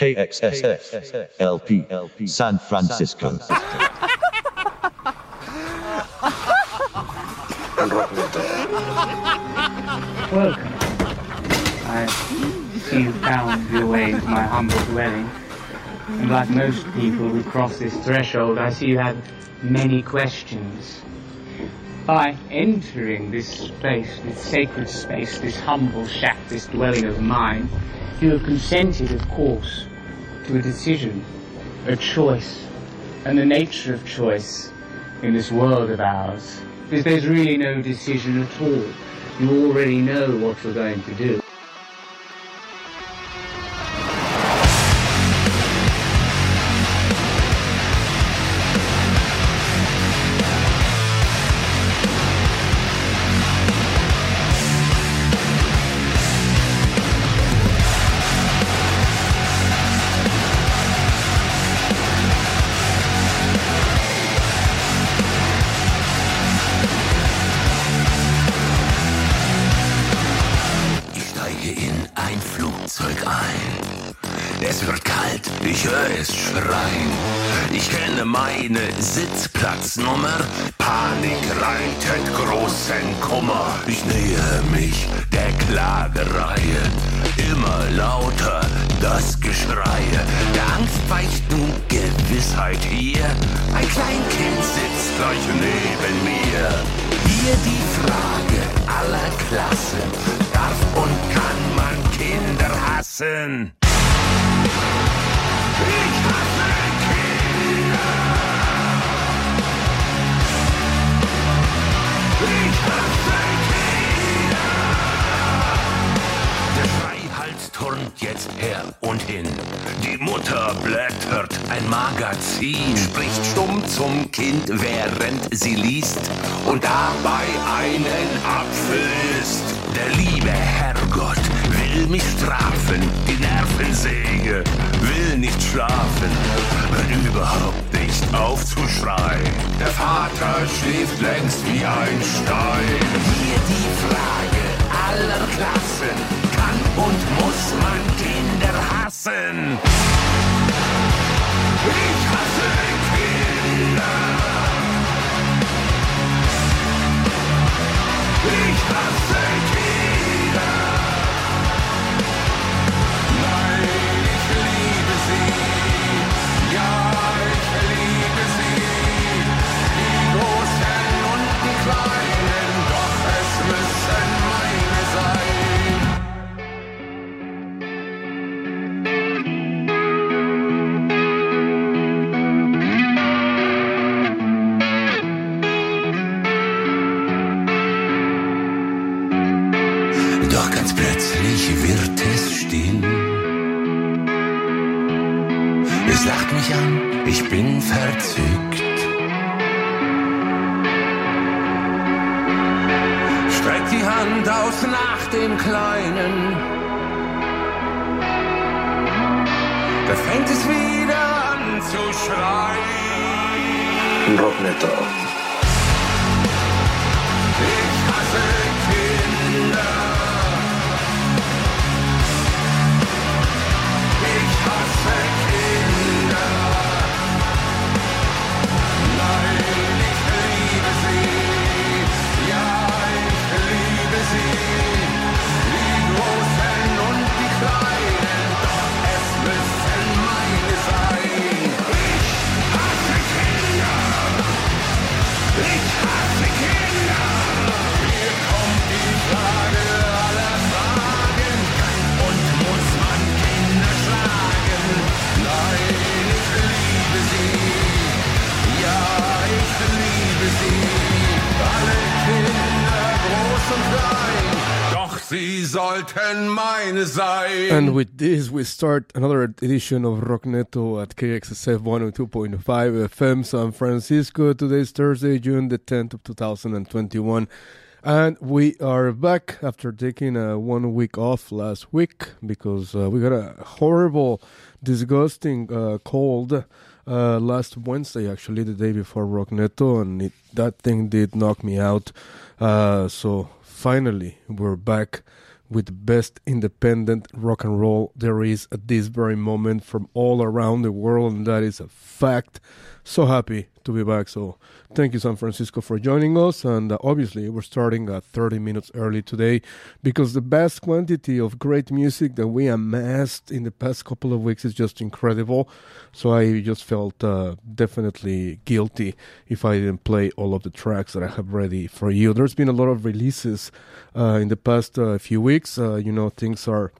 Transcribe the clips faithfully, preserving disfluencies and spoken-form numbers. K X S F L P San Francisco. Welcome. I see you found your way to my humble dwelling. And like most people who cross this threshold, I see you have many questions. By entering this space, this sacred space, this humble shack, this dwelling of mine, you have consented, of course, to a decision, a choice, and the nature of choice in this world of ours. Because there's really no decision at all. You already know what you're going to do. Nummer, Panik reitet großen Kummer. Ich nähe mich der Klagereihe, immer lauter das Geschreie. Der Angst weicht nun Gewissheit hier, ein Kleinkind sitzt gleich neben mir. Hier die Frage aller Klassen, darf und kann man Kinder hassen? Ich hasse! Turnt jetzt her und hin. Die Mutter blättert ein Magazin, spricht stumm zum Kind, während sie liest und dabei einen Apfel isst. Der liebe Herrgott will mich strafen, die Nervensäge will nicht schlafen, hört überhaupt nicht auf zu schreien. Der Vater schläft längst wie ein Stein. Hier die Frage aller Klassen. Und muss man Kinder hassen? Ich hasse Kinder. Ich hasse Kinder. Nein, ich liebe sie. Ja, ich liebe sie. Die Großen und die Kleinen, doch es müssen meine sein. Wird es still? Es lacht mich an, ich bin verzückt. Streck die Hand aus nach dem Kleinen. Da fängt es wieder an zu schreien. Rocknetter. Ich hasse Kinder. And with this, we start another edition of Rock Neto at K X S F one oh two point five F M San Francisco. Today is Thursday, June the tenth of two thousand twenty-one. And we are back after taking a one week off last week because uh, we got a horrible, disgusting uh, cold uh, last Wednesday, actually, the day before Rock Neto. And it, that thing did knock me out. Uh, so... finally, we're back with the best independent rock and roll there is at this very moment from all around the world, and that is a fact. So happy to be back. So thank you, San Francisco, for joining us. And uh, obviously, we're starting at uh, thirty minutes early today because the vast quantity of great music that we amassed in the past couple of weeks is just incredible. So I just felt uh, definitely guilty if I didn't play all of the tracks that I have ready for you. There's been a lot of releases uh, in the past uh, few weeks. Uh, you know, things are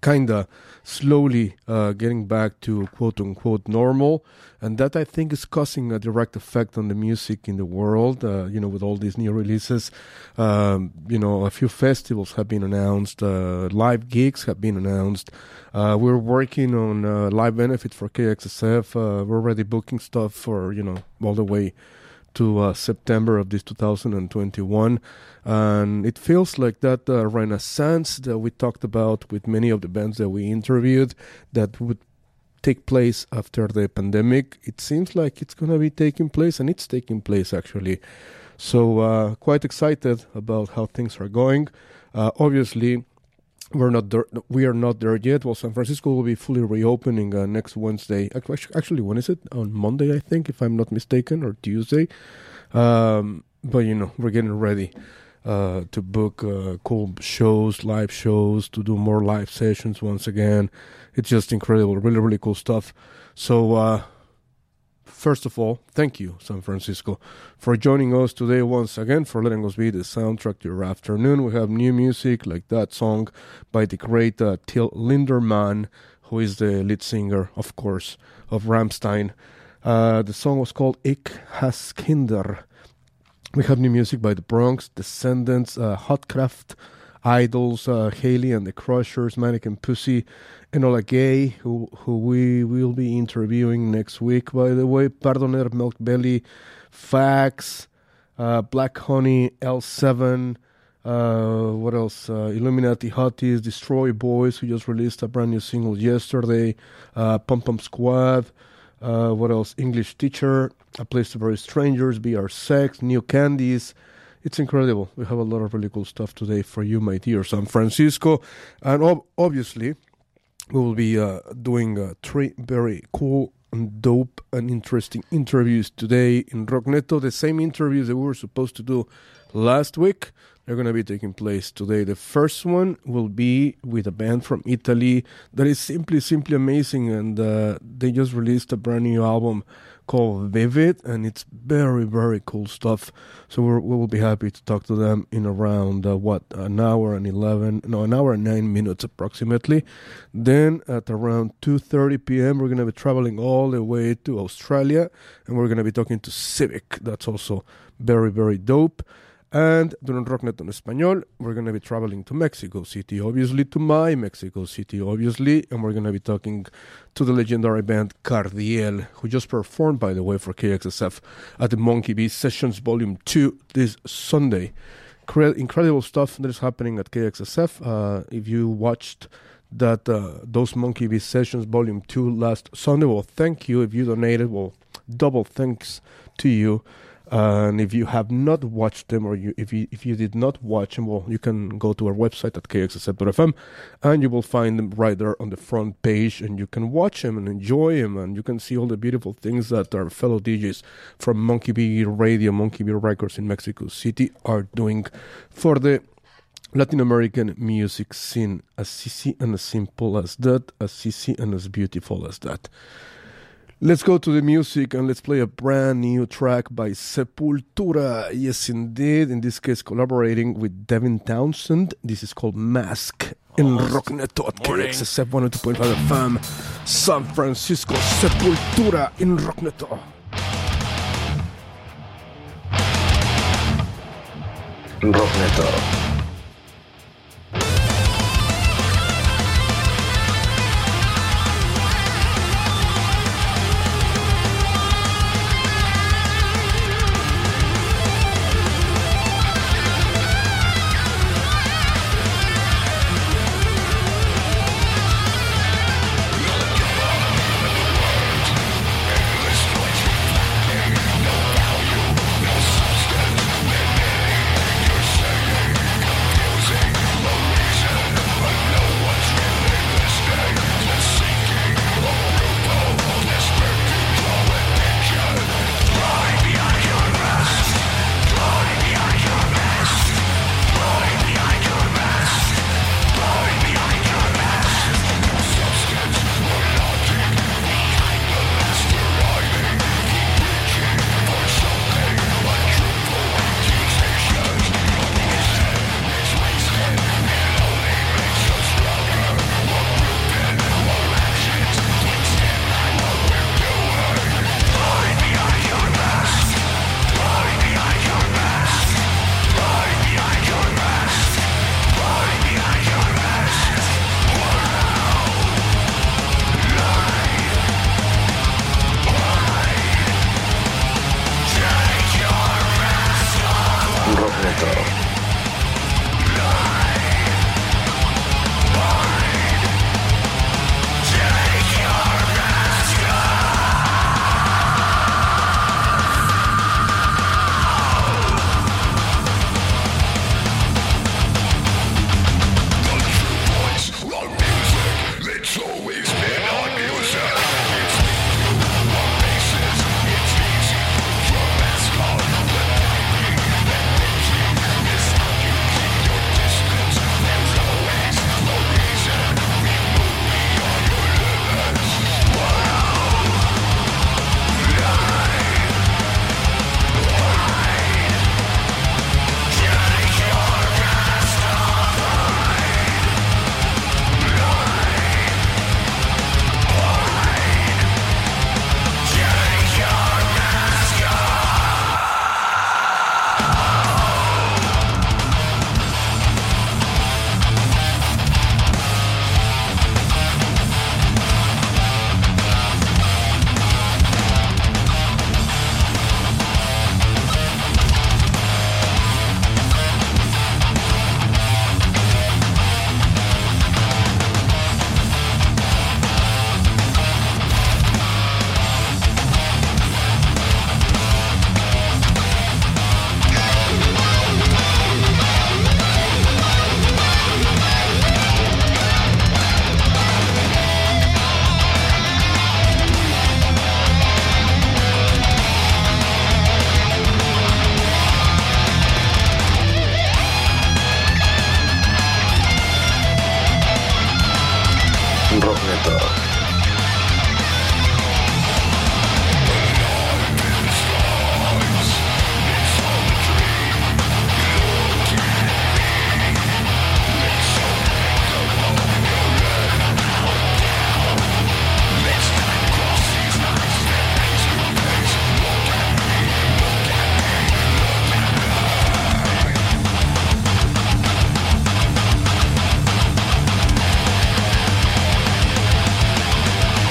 kind of slowly uh, getting back to quote-unquote normal, and that I think is causing a direct effect on the music in the world, uh, you know, with all these new releases. Um, you know, a few festivals have been announced, uh, live gigs have been announced. Uh, we're working on a live benefit for K X S F. Uh, we're already booking stuff for, you know, all the way to uh, September of this two thousand twenty-one, and it feels like that uh, renaissance that we talked about with many of the bands that we interviewed that would take place after the pandemic, it seems like it's going to be taking place, and it's taking place actually. So uh, quite excited about how things are going. Uh, obviously, We're not there, we are not there yet. Well, San Francisco will be fully reopening uh, next Wednesday. Actually, when is it? On Monday, I think, if I'm not mistaken, or Tuesday. Um, but, you know, we're getting ready uh, to book uh, cool shows, live shows, to do more live sessions once again. It's just incredible. Really, really cool stuff. So, uh, first of all, thank you, San Francisco, for joining us today once again, for letting us be the soundtrack to your afternoon. We have new music like that song by the great uh, Till Lindemann, who is the lead singer, of course, of Rammstein. Uh, the song was called Ich Hass Kinder. We have new music by The Bronx, Descendants, uh, Hotcraft, Idles, uh, Haley and the Crushers, Mannequin Pussy, Enola Gay, who who we will be interviewing next week, by the way, Pardoner, Milk Belly, Fax, uh, Black Honey, L seven, uh, what else? Uh, Illuminati Hotties, Destroy Boys, who just released a brand new single yesterday, uh, Pom Pom Squad, uh, what else? English Teacher, A Place to Bury Strangers, Be Our Sex, New Candies. It's incredible. We have a lot of really cool stuff today for you, my dear San Francisco. And ob- obviously, we will be uh, doing uh, three very cool and dope and interesting interviews today in Rock Neto. The same interviews that we were supposed to do last week, they're going to be taking place today. The first one will be with a band from Italy that is simply, simply amazing. And uh, they just released a brand new album called Vivid, and it's very, very cool stuff. So we're, we will be happy to talk to them in around, uh, what, an hour and eleven, no, an hour and nine minutes approximately. Then at around two thirty p.m., we're going to be traveling all the way to Australia, and we're going to be talking to Civic. That's also very, very dope. And during Rocknet en Español, we're going to be traveling to Mexico City, obviously, to my Mexico City, obviously. And we're going to be talking to the legendary band Cardiel, who just performed, by the way, for K X S F at the Monkey Bee Sessions Volume two this Sunday. Cre- incredible stuff that is happening at K X S F. Uh, if you watched that uh, those Monkey Bee Sessions Volume two last Sunday, well, thank you. If you donated, well, double thanks to you. Uh, and if you have not watched them, or you, if you if you did not watch them, well, you can go to our website at K X S F dot F M, and you will find them right there on the front page, and you can watch them and enjoy them, and you can see all the beautiful things that our fellow D Js from Monkey Bee Radio, Monkey Bee Records in Mexico City are doing for the Latin American music scene, as easy and as simple as that, as easy and as beautiful as that. Let's go to the music and let's play a brand new track by Sepultura. Yes, indeed. In this case, collaborating with Devin Townsend. This is called Mask in Rock Neto at K X S F one oh two point five F M. San Francisco, Sepultura in Rock Neto. Rock Neto.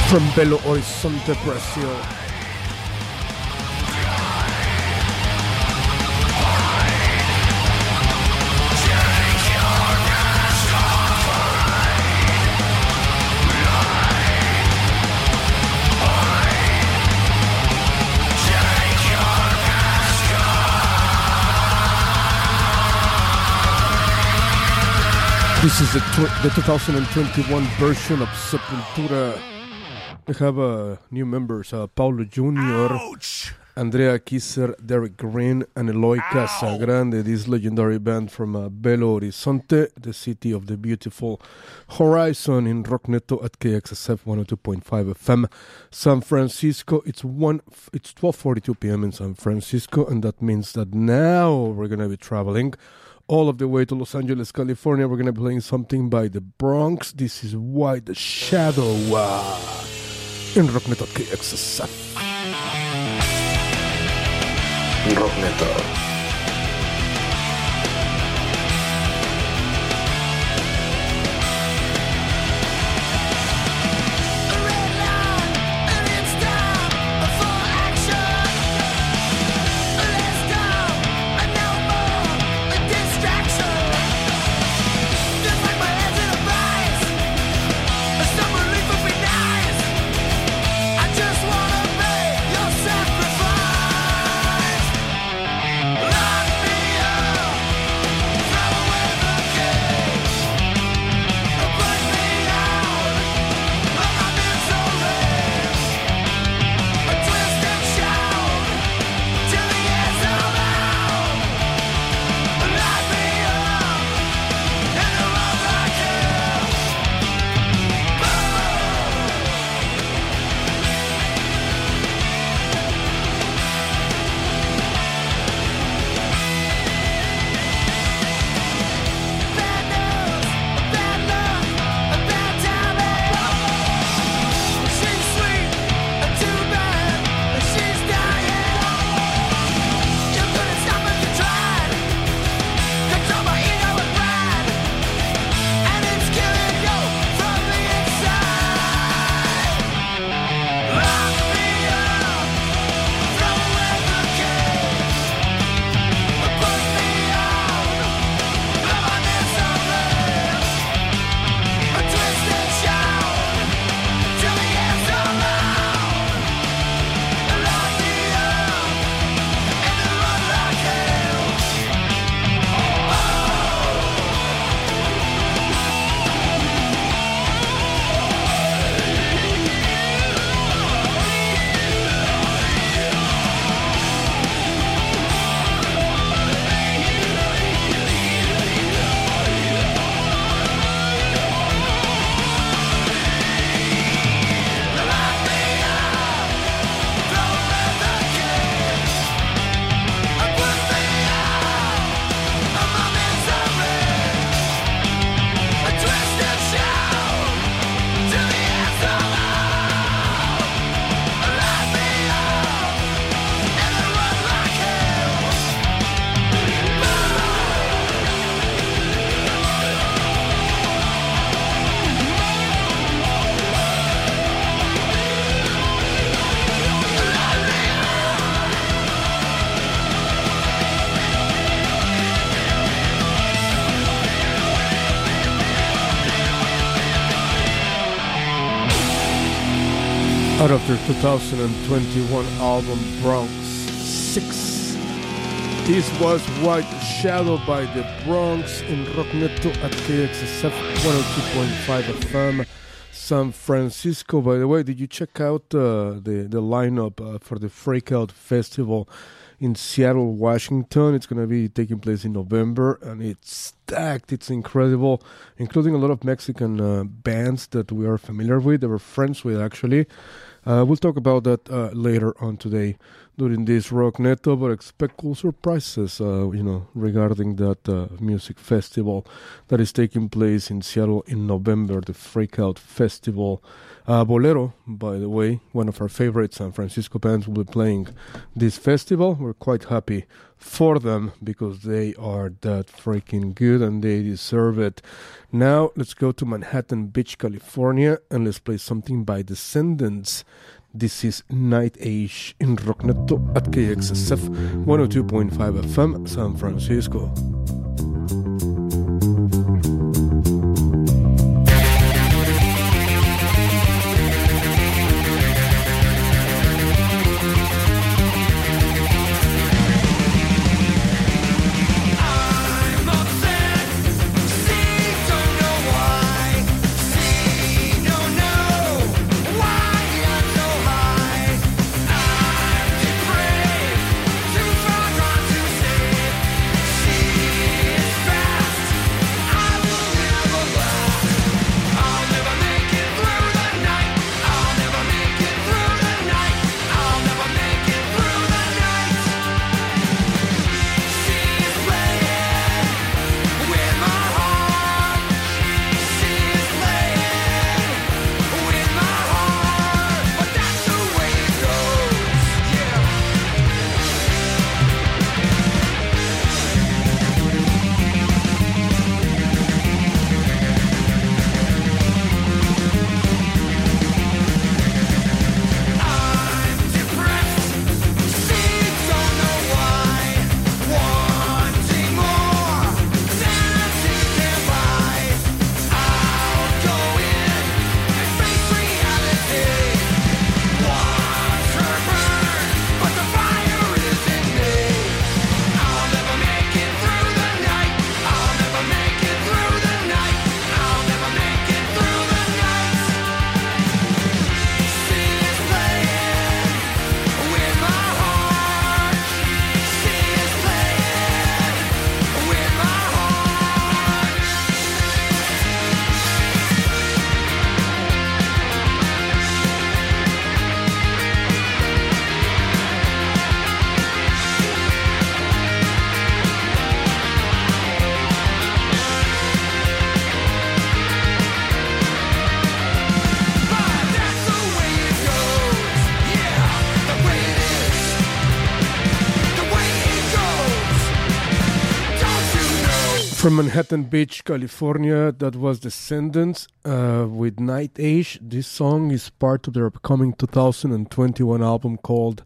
From Belo Horizonte, Brazil. This is the, tw- the twenty twenty-one version of Sepultura. We have uh, new members, uh, Paulo Junior, Ouch! Andrea Kisser, Derek Green, and Eloy Casagrande. This legendary band from uh, Belo Horizonte, the city of the beautiful horizon, in Rockneto at K X S F one oh two point five F M, San Francisco. It's one. F- it's twelve forty-two p.m. in San Francisco, and that means that now we're gonna be traveling all of the way to Los Angeles, California. We're gonna be playing something by The Bronx. This is Why the Shadow. Uh, en Rockneto K X S F. Rockneto. Out of their twenty twenty-one album Bronx six, this was White Shadow by The Bronx in Rockneto at K X S F one oh two point five F M, San Francisco. By the way, did you check out uh, the, the lineup uh, for the Freak Out Festival in Seattle, Washington. It's going to be taking place in November, and it's stacked. It's incredible, including a lot of Mexican uh, bands that we are familiar with, that we're friends with, actually. Uh, we'll talk about that uh, later on today during this Rock Neto, but expect cool surprises, uh, you know, regarding that uh, music festival that is taking place in Seattle in November, the Freak Out Festival. Uh, Bolero, by the way, one of our favorite San Francisco bands, will be playing this festival. We're quite happy for them because they are that freaking good and they deserve it. Now let's go to Manhattan Beach, California, and let's play something by Descendants. This is Night Age in Rock Neto at K X S F one oh two point five F M, San Francisco. From Manhattan Beach, California, that was Descendants uh, with Night Age. This song is part of their upcoming two thousand twenty-one album called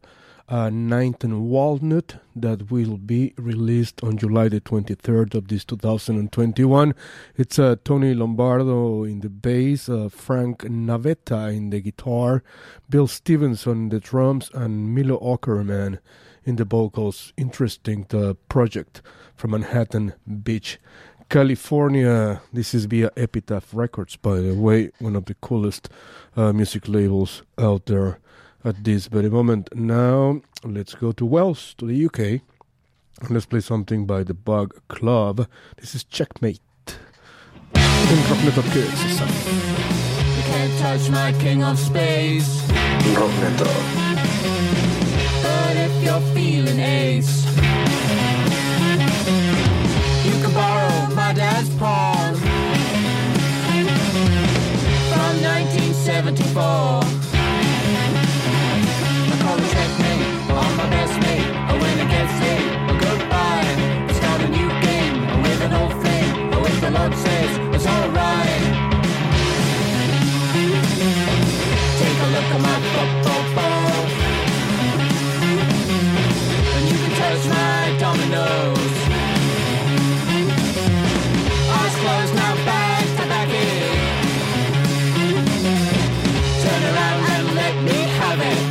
uh, Ninth and Walnut that will be released on July the twenty-third of this two thousand twenty-one. It's uh, Tony Lombardo in the bass, uh, Frank Navetta in the guitar, Bill Stevens on the drums, and Milo Ackerman in the vocals. Interesting the project from Manhattan Beach, California. This is via Epitaph Records, by the way, one of the coolest uh, music labels out there at this very moment. Now let's go to Wales, to the U K, and let's play something by The Bug Club. This is Checkmate in Rock Neto Kids. You can't touch my king of space in Rock Neto. You're feeling ace. You can borrow my dad's pawn from nineteen seventy-four. I call it checkmate on my best mate. A winner gets paid. A goodbye. I start a new game with an old flame. Or if the Lord says it's alright. Take a look at my football. My dominoes. Eyes closed, now back to back in. Turn around and let me have it.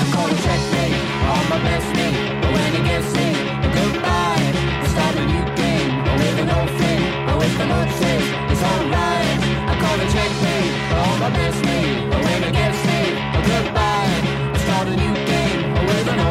I call it checkmate on my best mate. But when he gets in, goodbye. I start a new game with an old thing. But if the Lord says it's alright, I call it checkmate on my best mate. But when he gets in, goodbye. I start a new game with an old thing.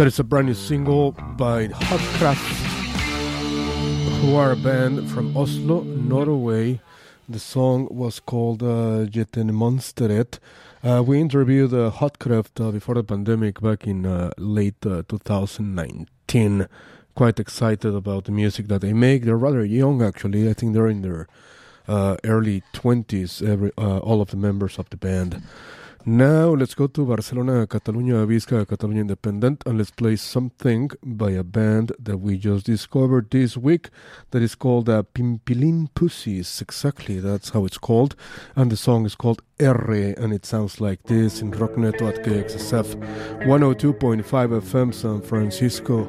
That is a brand new single by Hotcraft, who are a band from Oslo, Norway. The song was called uh, Gjetemonsteret. Uh, we interviewed uh, Hotcraft uh, before the pandemic back in uh, late uh, two thousand nineteen. Quite excited about the music that they make. They're rather young, actually. I think they're in their uh, early twenties, every, uh, all of the members of the band. Now let's go to Barcelona, Catalunya, Visca, Catalunya Independent, and let's play something by a band that we just discovered this week that is called uh, Pimpilin Pussies. Exactly, that's how it's called. And the song is called R, and it sounds like this in Rockneto at K X S F one oh two point five F M San Francisco.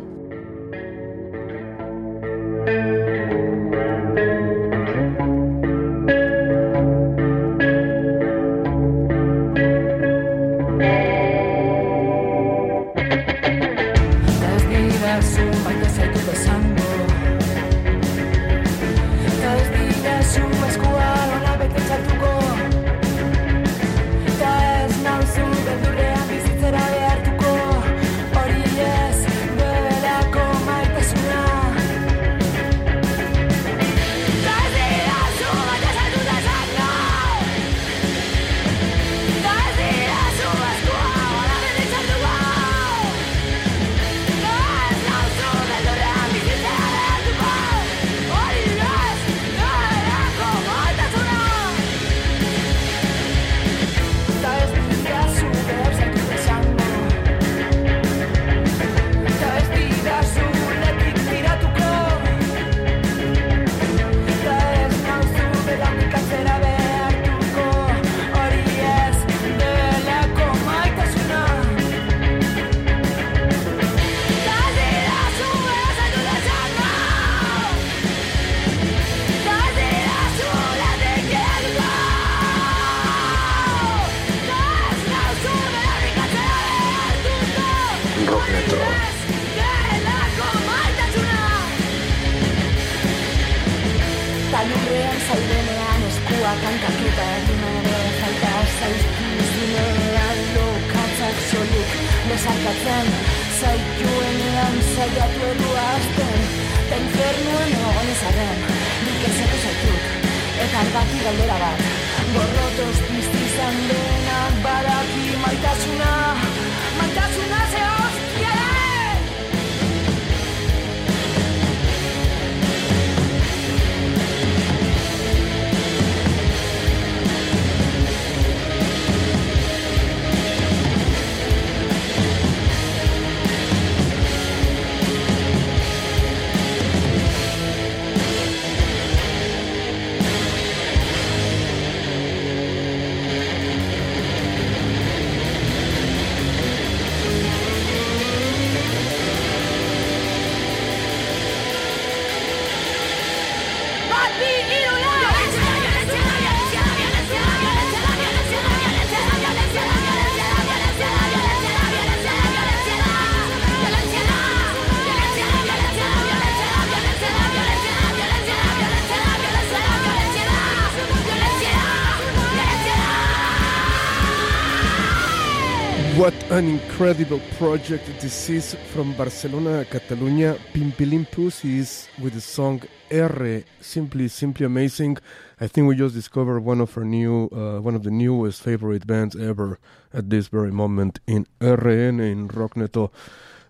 An incredible project. This is from Barcelona, Catalunya, Pimpilin Pussies with the song R. Simply, simply amazing. I think we just discovered one of our new, uh, one of the newest favorite bands ever at this very moment in R N in Rockneto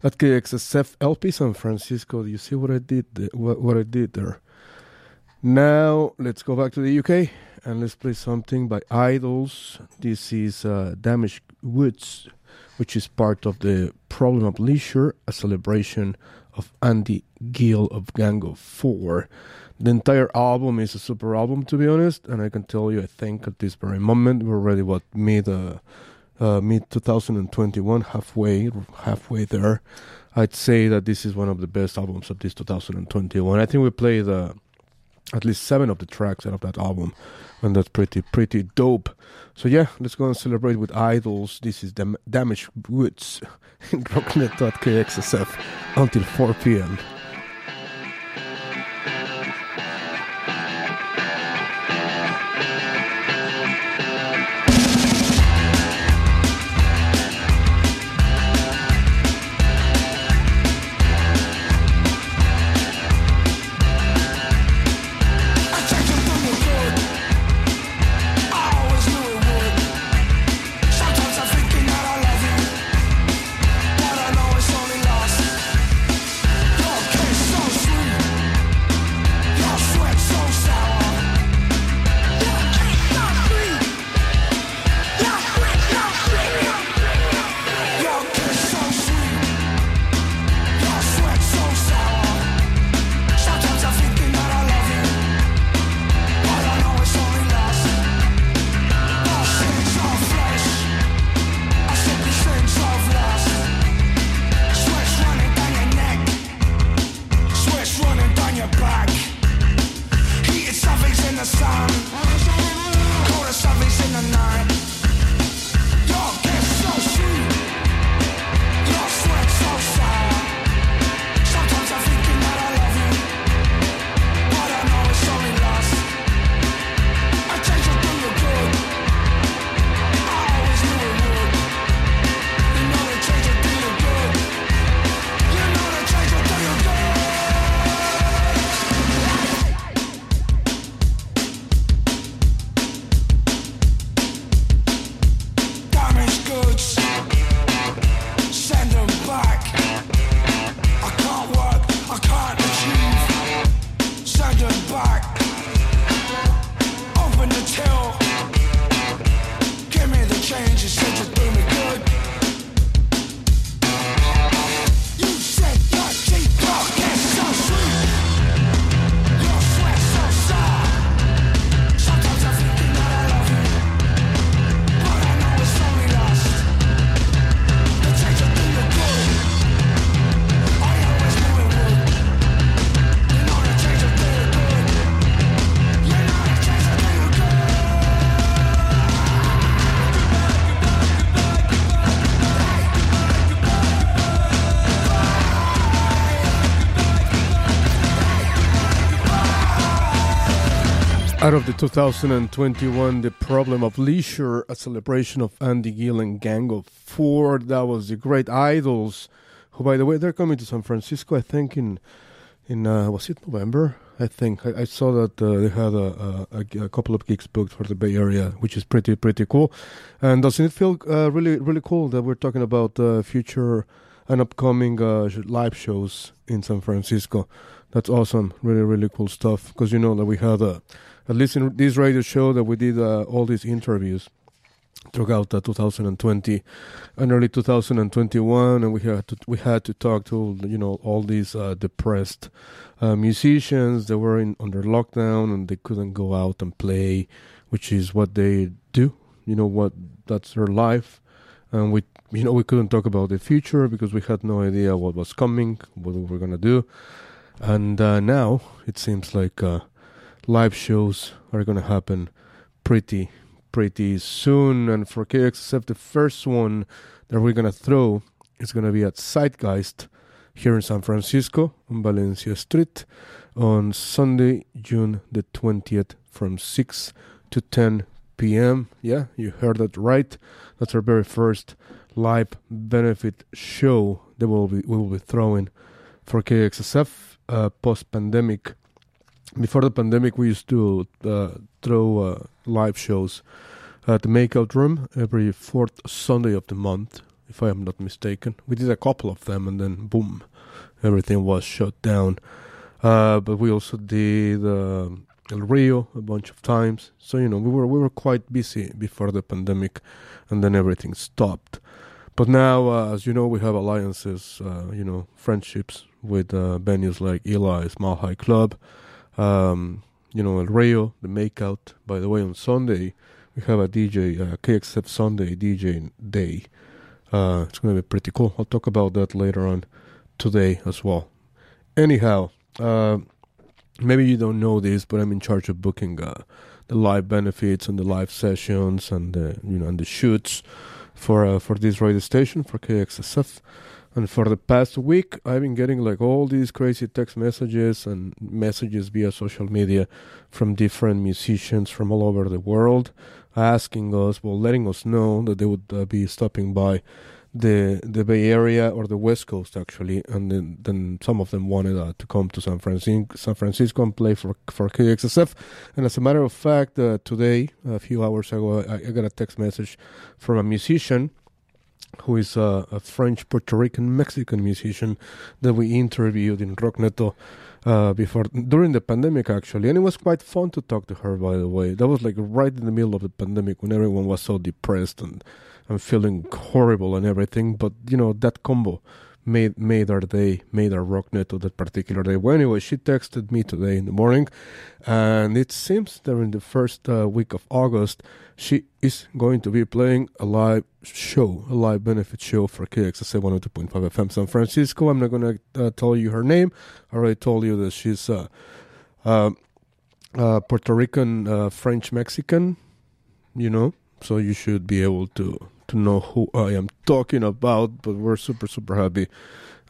at K X S F L P San Francisco. Do you see what I did? What, what I did there. Now let's go back to the U K and let's play something by Idles. This is uh, Damaged Woods, which is part of the Problem of Leisure, a celebration of Andy Gill of Gang of Four. The entire album is a super album, to be honest, and I can tell you, I think at this very moment, we're already, what, mid, uh, uh, mid twenty twenty-one, halfway, halfway there. I'd say that this is one of the best albums of this twenty twenty-one. I think we played uh, at least seven of the tracks out of that album, and that's pretty, pretty dope. So yeah, let's go and celebrate with Idles. This is Dam- Damaged Woods in rocknet dot K X S F until four p.m. Out of the two thousand twenty-one, The Problem of Leisure, a celebration of Andy Gill and Gang of Four. That was the great Idles, who, by the way, they're coming to San Francisco, I think, in, in uh, was it November? I think. I, I saw that uh, they had a, a, a couple of gigs booked for the Bay Area, which is pretty, pretty cool. And doesn't it feel uh, really, really cool that we're talking about uh, future and upcoming uh, live shows in San Francisco? That's awesome. Really, really cool stuff. Because you know that we had, a, at least in this radio show, that we did uh, all these interviews throughout uh, two thousand twenty and early two thousand twenty-one, and we had to, we had to talk to, you know, all these uh, depressed uh, musicians that were in under lockdown and they couldn't go out and play, which is what they do. You know what? That's their life. And we, you know, we couldn't talk about the future because we had no idea what was coming, what we were gonna do. And uh, now it seems like uh, live shows are going to happen pretty, pretty soon. And for K X S F, the first one that we're going to throw is going to be at Zeitgeist here in San Francisco on Valencia Street on Sunday, June the twentieth from six to ten p.m. Yeah, you heard that right. That's our very first live benefit show that we'll be, we will be throwing for K X S F. Uh, post-pandemic, before the pandemic, we used to uh, throw uh, live shows at the Makeout Room every fourth Sunday of the month, if I am not mistaken. We did a couple of them, and then boom, everything was shut down. Uh, but we also did uh, El Rio a bunch of times. So you know, we were we were quite busy before the pandemic, and then everything stopped. But now, uh, as you know, we have alliances, uh, you know, friendships with uh, venues like Eli, Small High Club, um, you know, El Rio, the Makeout. By the way, on Sunday, we have a D J, uh, K X F Sunday D J Day. Uh, it's going to be pretty cool. I'll talk about that later on today as well. Anyhow, uh, maybe you don't know this, but I'm in charge of booking uh, the live benefits and the live sessions and the, you know, and the shoots for uh, for this radio station, for K X S F. And for the past week, I've been getting like all these crazy text messages and messages via social media from different musicians from all over the world asking us, well, letting us know that they would uh, be stopping by the the Bay Area or the West Coast, actually. And then, then some of them wanted uh, to come to San Francisco, San Francisco and play for, for K X S F. And as a matter of fact, uh, today, a few hours ago, I, I got a text message from a musician who is a, a French, Puerto Rican, Mexican musician that we interviewed in Rock Neto uh, before, during the pandemic, actually. And it was quite fun to talk to her, by the way. That was like right in the middle of the pandemic when everyone was so depressed and, and feeling horrible and everything. But, you know, that combo made made our day, made our Rock Neto that particular day. Well, anyway, she texted me today in the morning, and it seems that in the first uh, week of August, she is going to be playing a live show, a live benefit show for K X S A one oh two point five F M San Francisco. I'm not going to uh, tell you her name. I already told you that she's a uh, uh, uh, Puerto Rican, uh, French-Mexican, you know, so you should be able to to know who I am talking about, but we're super, super happy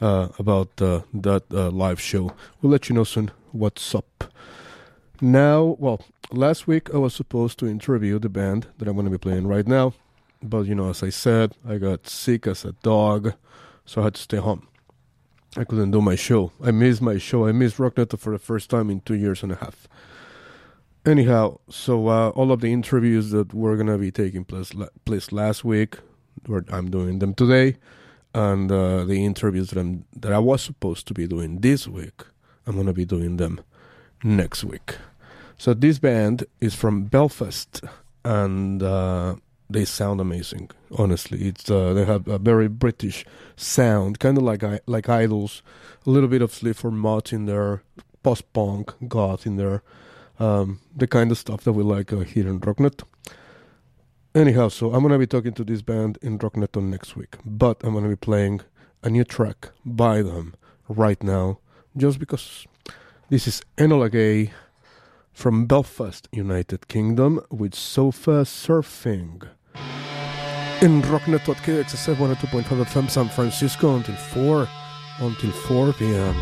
uh, about uh, that uh, live show. We'll let you know soon what's up. Now, well, last week I was supposed to interview the band that I'm going to be playing right now, but, you know, as I said, I got sick as a dog, so I had to stay home. I couldn't do my show. I missed my show. I missed Rock Neto for the first time in two years and a half. Anyhow, so uh, all of the interviews that were going to be taking place, la- place last week, where I'm doing them today, and uh, the interviews that, I'm, that I was supposed to be doing this week, I'm going to be doing them next week. So this band is from Belfast, and uh, they sound amazing, honestly. It's uh, they have a very British sound, kind of like like Idles, a little bit of Sleaford Mods in there, post-punk, goth in there. Um, the kind of stuff that we like uh, here in Rock Neto. Anyhow, so I'm going to be talking to this band in Rock Neto next week, but I'm going to be playing a new track by them right now, just because. This is Enola Gay from Belfast, United Kingdom, with Sofa Surfing. In Rock Neto at K X S F one oh two point five F M San Francisco until four, until four p.m.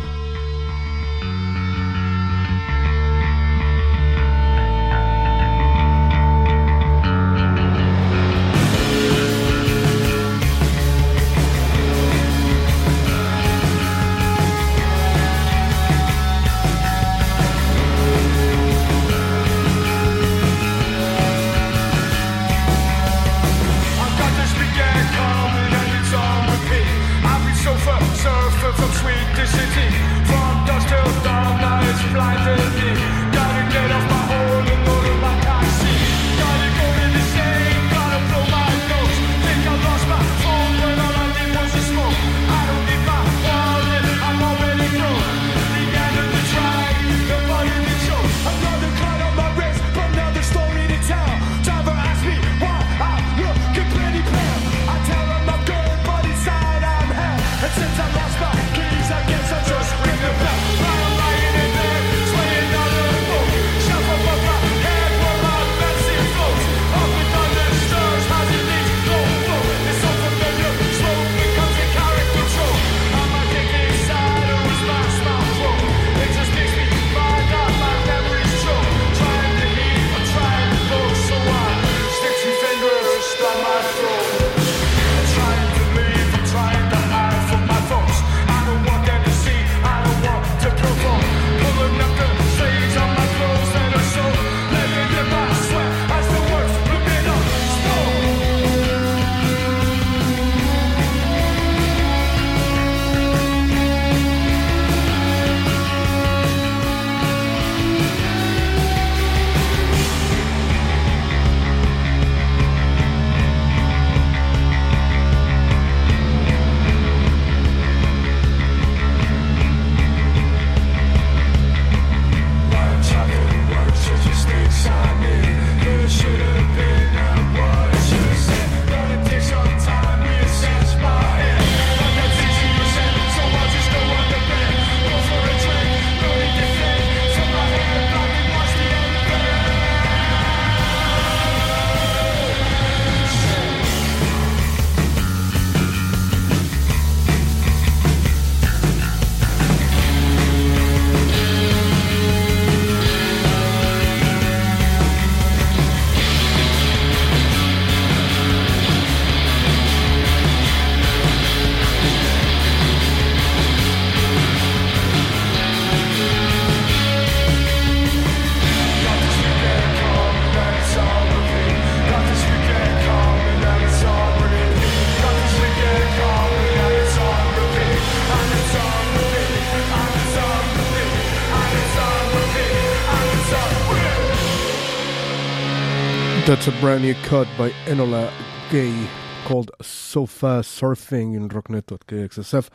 That's a brand new cut by Enola Gay called Sofa Surfing in rocknet dot k x s f.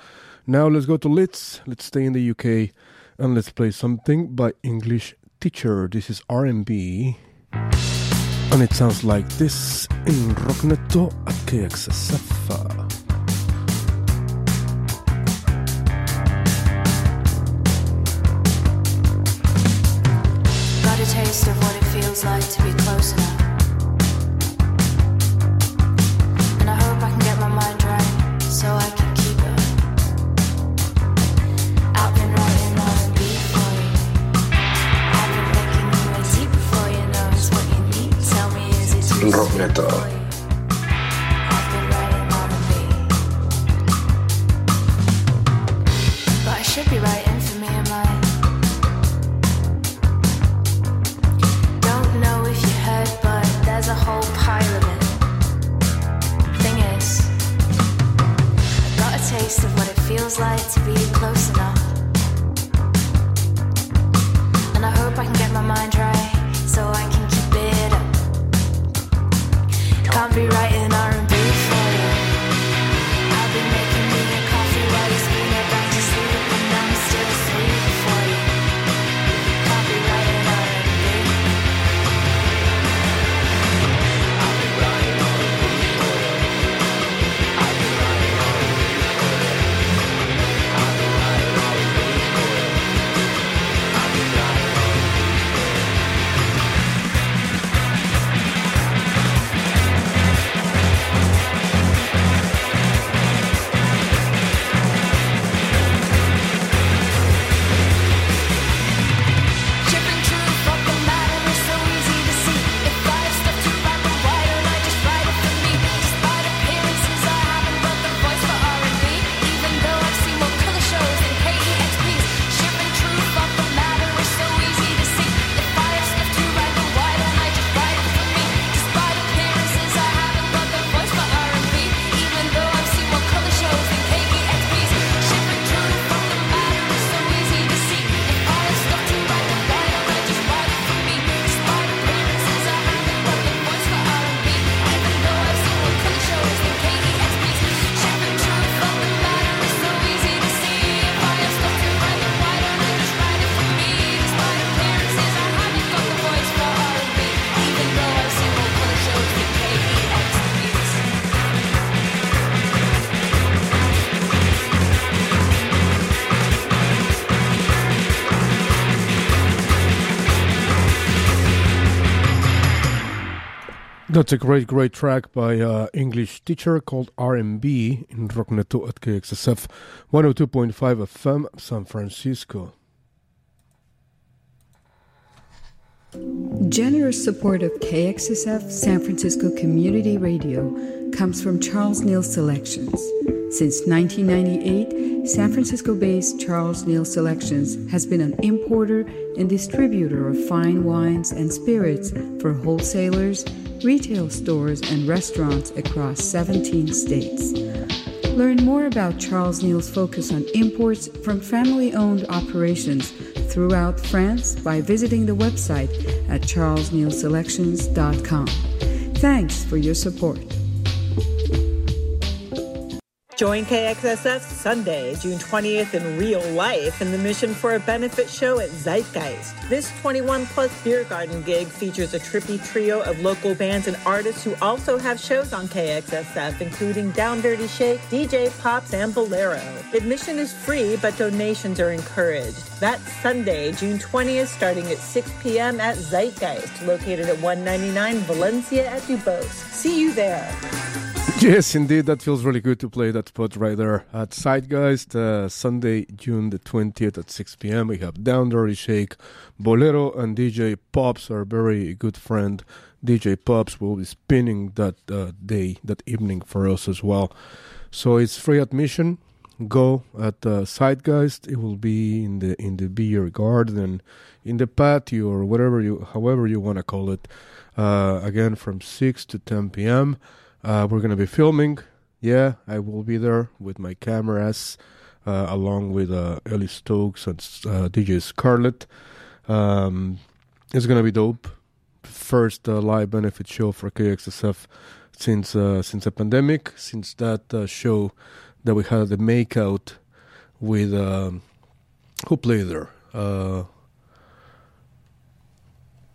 Now let's go to Leeds. Let's stay in the U K and let's play something by English Teacher. This is R and B and it sounds like this in rocknet dot k x s f. Taste of what it feels like to be close enough, and I hope I can get my mind right so I can keep it. I've been writing R and B for you, I've been looking in the deep before you know it's what you need. Tell me, is it too sweet for you? I've been writing R and B, but I should be writing for me and mine. But there's a whole pile of it. Thing is, I got a taste of what it feels like to be close enough, and I hope I can get my mind right so I can keep it up. Can't be writing R and B for you. I've been making me a coffee while you spin it back to sleep, and I'm still asleep for you. Can't be writing R and B. That's a great, great track by uh, English Teacher called R and B in Rockneto at K X S F one oh two point five F M, San Francisco. Generous support of K X S F San Francisco Community Radio comes from Charles Neal Selections. Since nineteen ninety-eight, San Francisco-based Charles Neal Selections has been an importer and distributor of fine wines and spirits for wholesalers, retail stores, and restaurants across seventeen states. Learn more about Charles Neal's focus on imports from family-owned operations throughout France by visiting the website at charles neal selections dot com. Thanks for your support. Join K X S F Sunday, June twentieth in real life in the Mission for a Benefit show at Zeitgeist. This twenty-one plus beer garden gig features a trippy trio of local bands and artists who also have shows on K X S F, including Down Dirty Shake, D J Pops, and Bolero. Admission is free, but donations are encouraged. That's Sunday, June twentieth, starting at six p.m. at Zeitgeist, located at one ninety-nine Valencia at Dubose. See you there. Yes, indeed, that feels really good to play that spot right there at Zeitgeist. Uh, Sunday, June the twentieth at six p.m. We have Down Dirty Shake, Bolero, and D J Pops. Our very good friend D J Pops will be spinning that uh, day, that evening for us as well. So it's free admission. Go at uh, Zeitgeist. It will be in the in the beer garden, in the patio, or whatever you, however you want to call it. Uh, again, from six to ten p.m. Uh, we're going to be filming. Yeah, I will be there with my cameras, uh, along with uh, Ellie Stokes and uh, D J Scarlett. Um, it's going to be dope. first uh, live benefit show for K X S F since uh, since the pandemic, since that uh, show that we had the Makeout with um, who played there? Uh,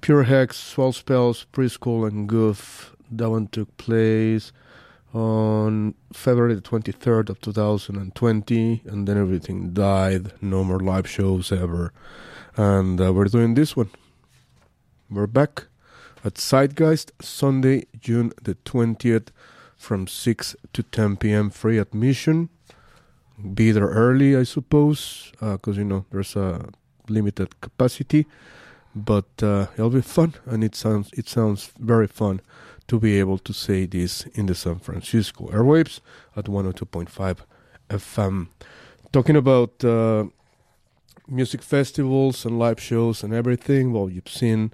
Pure Hex, Swell Spells, Preschool, and Goof. That one took place on February the twenty-third of two thousand twenty, and then everything died. No more live shows ever. And uh, we're doing this one. We're back at Zeitgeist, Sunday, June the twentieth, from six to ten p.m. free admission. Be there early, I suppose, because, uh, you know, there's a limited capacity. But uh, it'll be fun, and it sounds it sounds very fun to be able to say this in the San Francisco airwaves at one oh two point five F M. Talking about uh, music festivals and live shows and everything, well, you've seen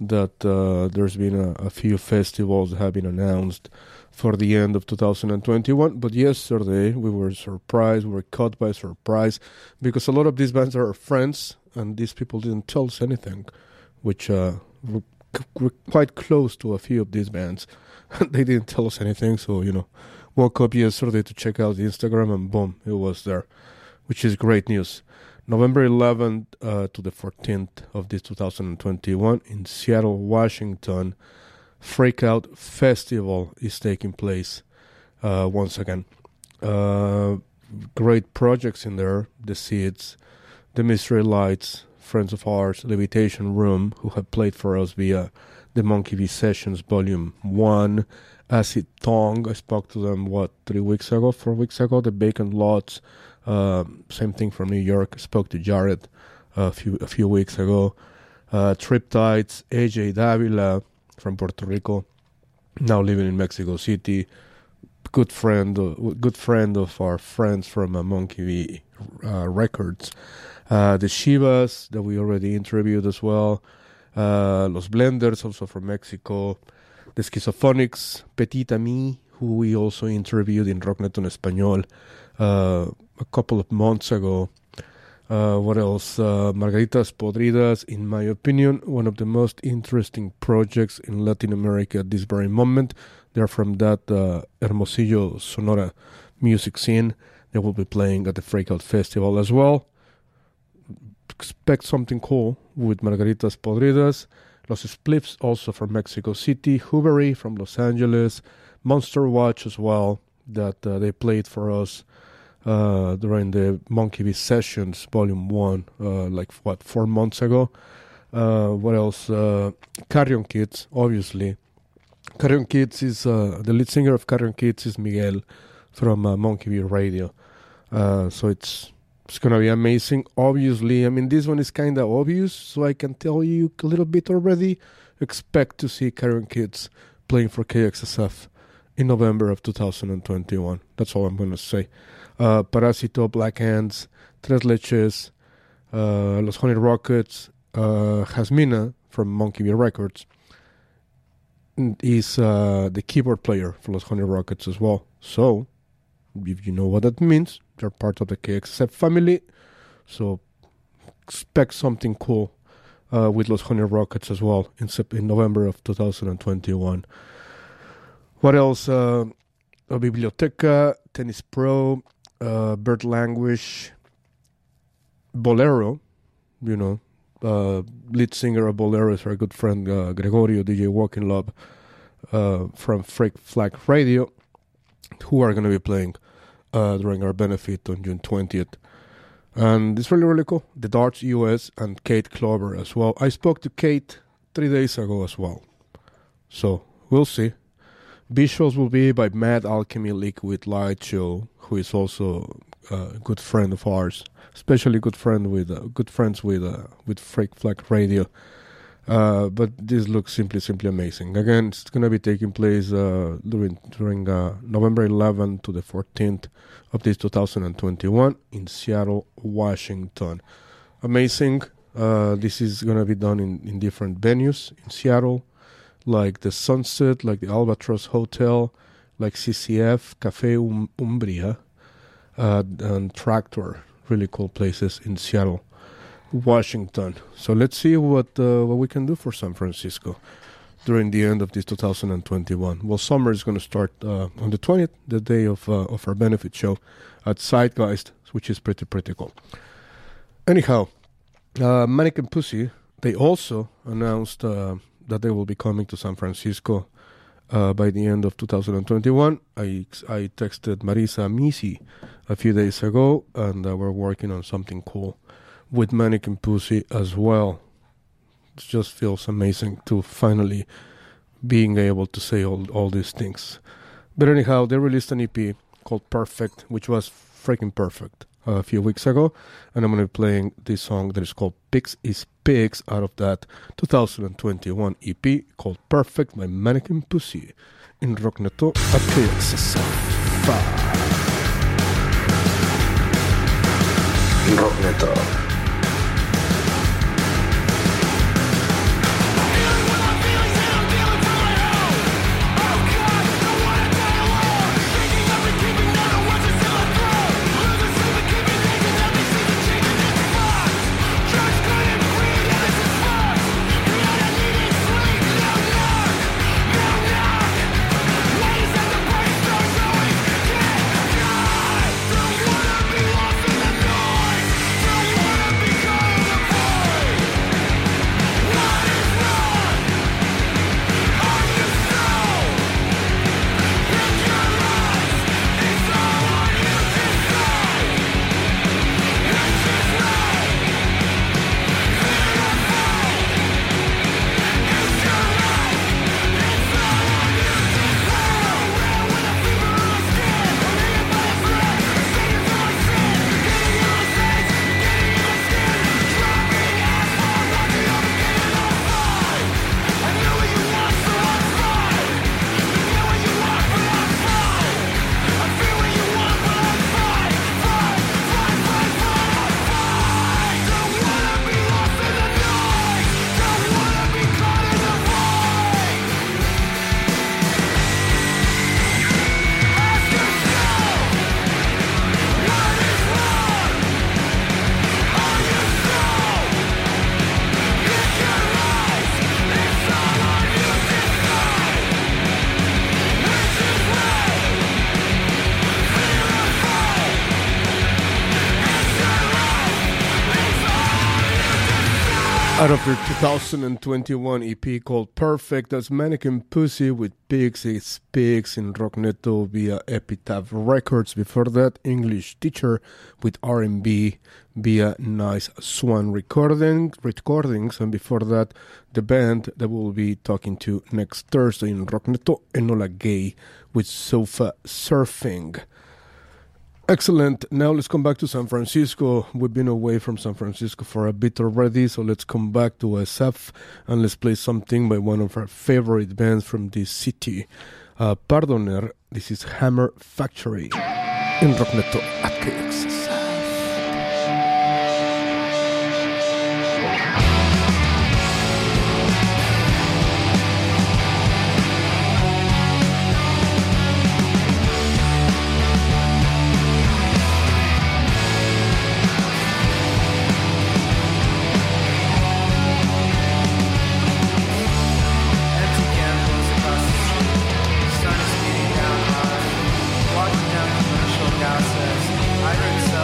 that uh, there's been a, a few festivals that have been announced for the end of two thousand twenty-one, but yesterday we were surprised, we were caught by surprise, because a lot of these bands are our friends, and these people didn't tell us anything, which uh, we're, c- we're quite close to a few of these bands. They didn't tell us anything, so, you know, woke up yesterday to check out the Instagram, and boom, it was there, which is great news. November eleventh uh, to the fourteenth of this two thousand twenty-one in Seattle, Washington, Freak Out Festival is taking place uh, once again. Uh, great projects in there, The Seeds, The Mystery Lights, Friends of Ours, Levitation Room, who have played for us via the Monkey Bee Sessions Volume one, Acid Tongue, I spoke to them, what, three weeks ago, four weeks ago, The Bacon Lots, uh, same thing from New York, I spoke to Jared a few a few weeks ago, uh, Triptides, A J Davila from Puerto Rico, now living in Mexico City, good friend, uh, good friend of our friends from uh, Monkey Bee uh, Records, Uh, the Shivas, that we already interviewed as well, uh, Los Blenders, also from Mexico, the Schizophonics, Petit Ami, who we also interviewed in Rocknet en Español uh, a couple of months ago. Uh, what else? Uh, Margaritas Podridas, in my opinion, one of the most interesting projects in Latin America at this very moment. They're from that uh, Hermosillo, Sonora music scene. They will be playing at the Freakout Festival as well. Expect something cool with Margaritas Podridas, Los Spliffs also from Mexico City, Hoovery from Los Angeles, Monster Watch as well, that uh, they played for us uh, during the Monkey Bee Sessions Volume one, uh, like, what, four months ago. Uh, what else? Uh, Carrion Kids, obviously. Carrion Kids is, uh, the lead singer of Carrion Kids is Miguel from uh, Monkey Bee Radio. Uh, so it's... It's going to be amazing, obviously. I mean, this one is kind of obvious, so I can tell you a little bit already. Expect to see Carrion Kids playing for K X S F in November of two thousand twenty-one. That's all I'm going to say. Uh, Parasito, Black Hands, Tres Leches, uh, Los Honey Rockets, uh, Jasmina from Monkey Bee Records is uh, the keyboard player for Los Honey Rockets as well. So, if you know what that means, they're part of the K X S F family, so expect something cool uh, with Los Honey Rockets as well in, in November of two thousand twenty-one. What else? Uh, La Biblioteca, Tennis Pro, uh, Bird Languish, Bolero, you know, uh, lead singer of Bolero is our good friend uh, Gregorio, D J Walking Love uh, from Freak Flag Radio, who are going to be playing Uh, during our benefit on June twentieth. And it's really, really cool. The Darts U S and Kate Clover as well. I spoke to Kate three days ago as well. So, we'll see. Visuals will be by Mad Alchemy Liquid Light Show, who is also a good friend of ours. Especially good friend with uh, good friends with uh, with Freak Flag Radio. Uh, but this looks simply, simply amazing. Again, it's going to be taking place uh, during during uh, November eleventh to the fourteenth of this two thousand twenty-one in Seattle, Washington. Amazing. Uh, this is going to be done in, in different venues in Seattle, like the Sunset, like the Albatross Hotel, like C C F, Café um- Umbria, uh, and Tractor. Really cool places in Seattle, Washington. So let's see what uh, what we can do for San Francisco. during the end of this two thousand twenty-one. Well, summer is going to start uh, on the twentieth, the day of uh, of our benefit show at Zeitgeist, which is pretty, pretty cool. Anyhow, uh, Mannequin Pussy, they also announced uh, that they will be coming to San Francisco uh, by the end of two thousand twenty-one. I, I texted Marisa Misi a few days ago, and uh, we're working on something cool with Mannequin Pussy as well. It just feels amazing to finally being able to say all, all these things. But anyhow, they released an E P called Perfect, which was freaking perfect, uh, a few weeks ago. And I'm going to be playing this song that is called Pigs is Pigs out of that twenty twenty-one E P called Perfect by Mannequin Pussy in Rockneto at K X S F. Rockneto. Out of their two thousand twenty-one E P called Perfect, that's Mannequin Pussy with Pigs is Pigs in Rockneto via Epitaph Records. Before that, English Teacher with R and B via Nice Swan recording, Recordings. And before that, the band that we'll be talking to next Thursday in Rockneto, Enola Gay with Sofa Surfing. Excellent. Now let's come back to San Francisco. We've been away from San Francisco for a bit already, so let's come back to S F and let's play something by one of our favorite bands from this city, uh, Pardoner. This is Hammer Factory in Rockneto at K X S. I heard so.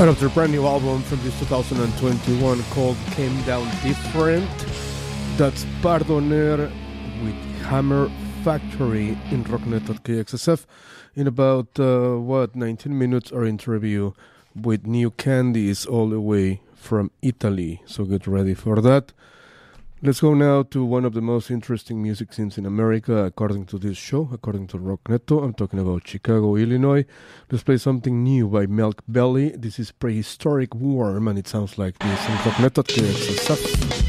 out of their brand new album from this two thousand twenty-one called Came Down Different. That's Pardoner with Hammer Factory in rocknet dot k x s f. In about, uh, what, nineteen minutes, our interview with New Candies all the way from Italy. So get ready for that. Let's go now to one of the most interesting music scenes in America, according to this show, according to Rockneto. I'm talking about Chicago, Illinois. Let's play something new by Milk Belly. This is Prehistoric Worm, and it sounds like this in Rockneto.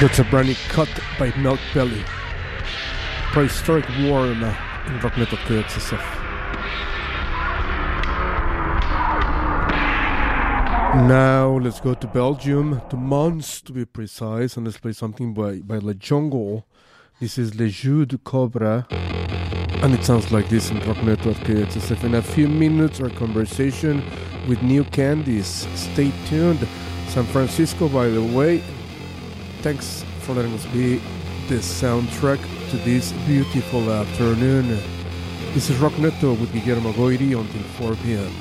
That's a brand new cut by Milk Belly. Prehistoric Worm in Rock Metal T X S F. Now let's go to Belgium, to Mons to be precise, and let's play something by, by Le Jungle. This is Le Jeu de Cobra, and it sounds like this in Rock Network K X S F. In a few minutes, our conversation with New Candies. Stay tuned. San Francisco, by the way, thanks for letting us be the soundtrack to this beautiful afternoon. This is Rock Network with Guillermo Goyri until four p.m.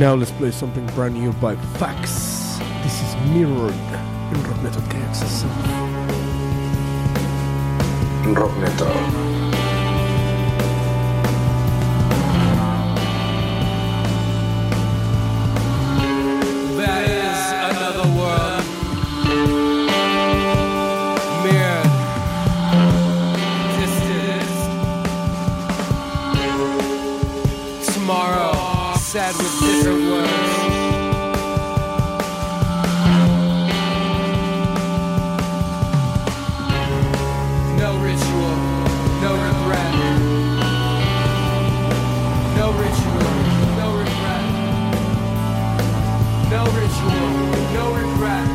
now let's play something brand new by Fax. This is Mirrored in Rock Metal K X S. Rock Metal. With different words, no ritual, no regret, no ritual, no regret, no ritual, no regret.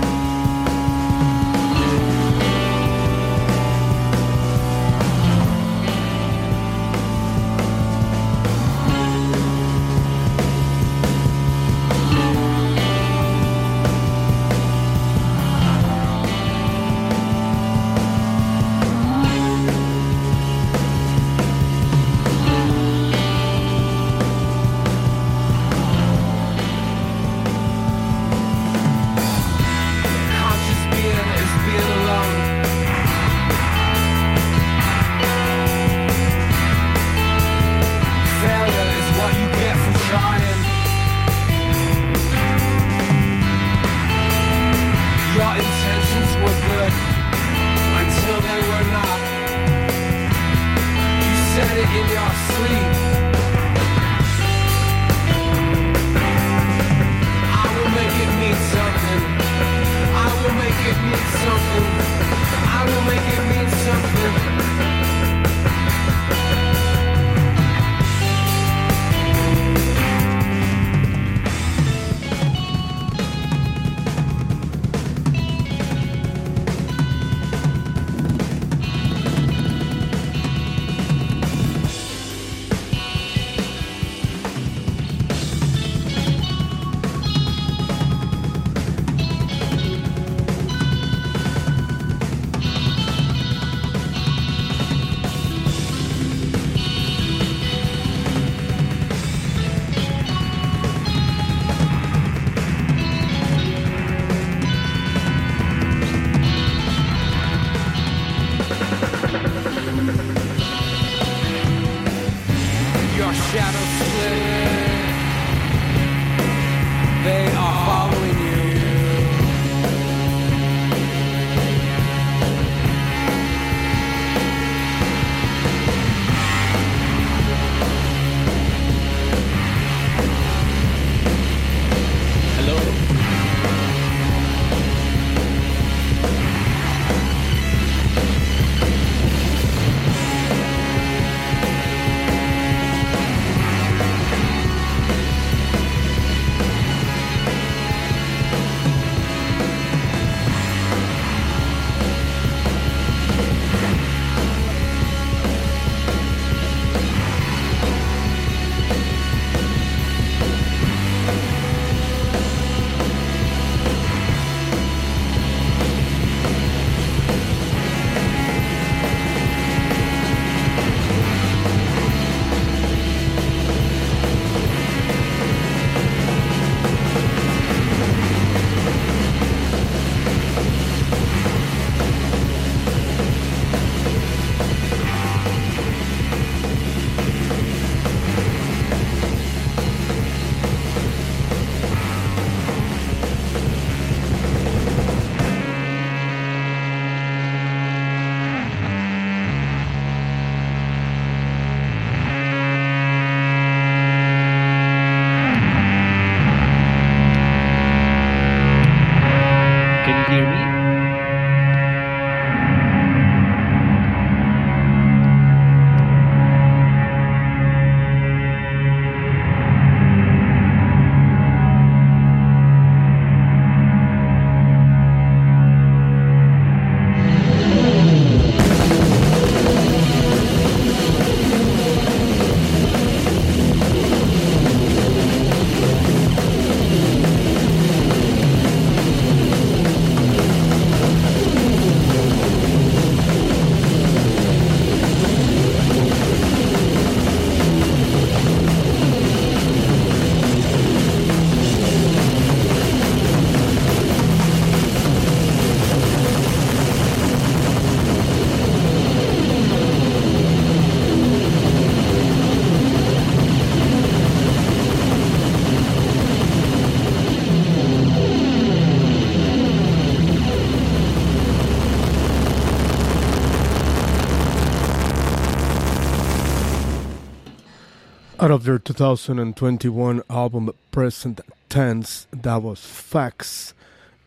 Out of their two thousand twenty-one album Present Tense, that was Fax,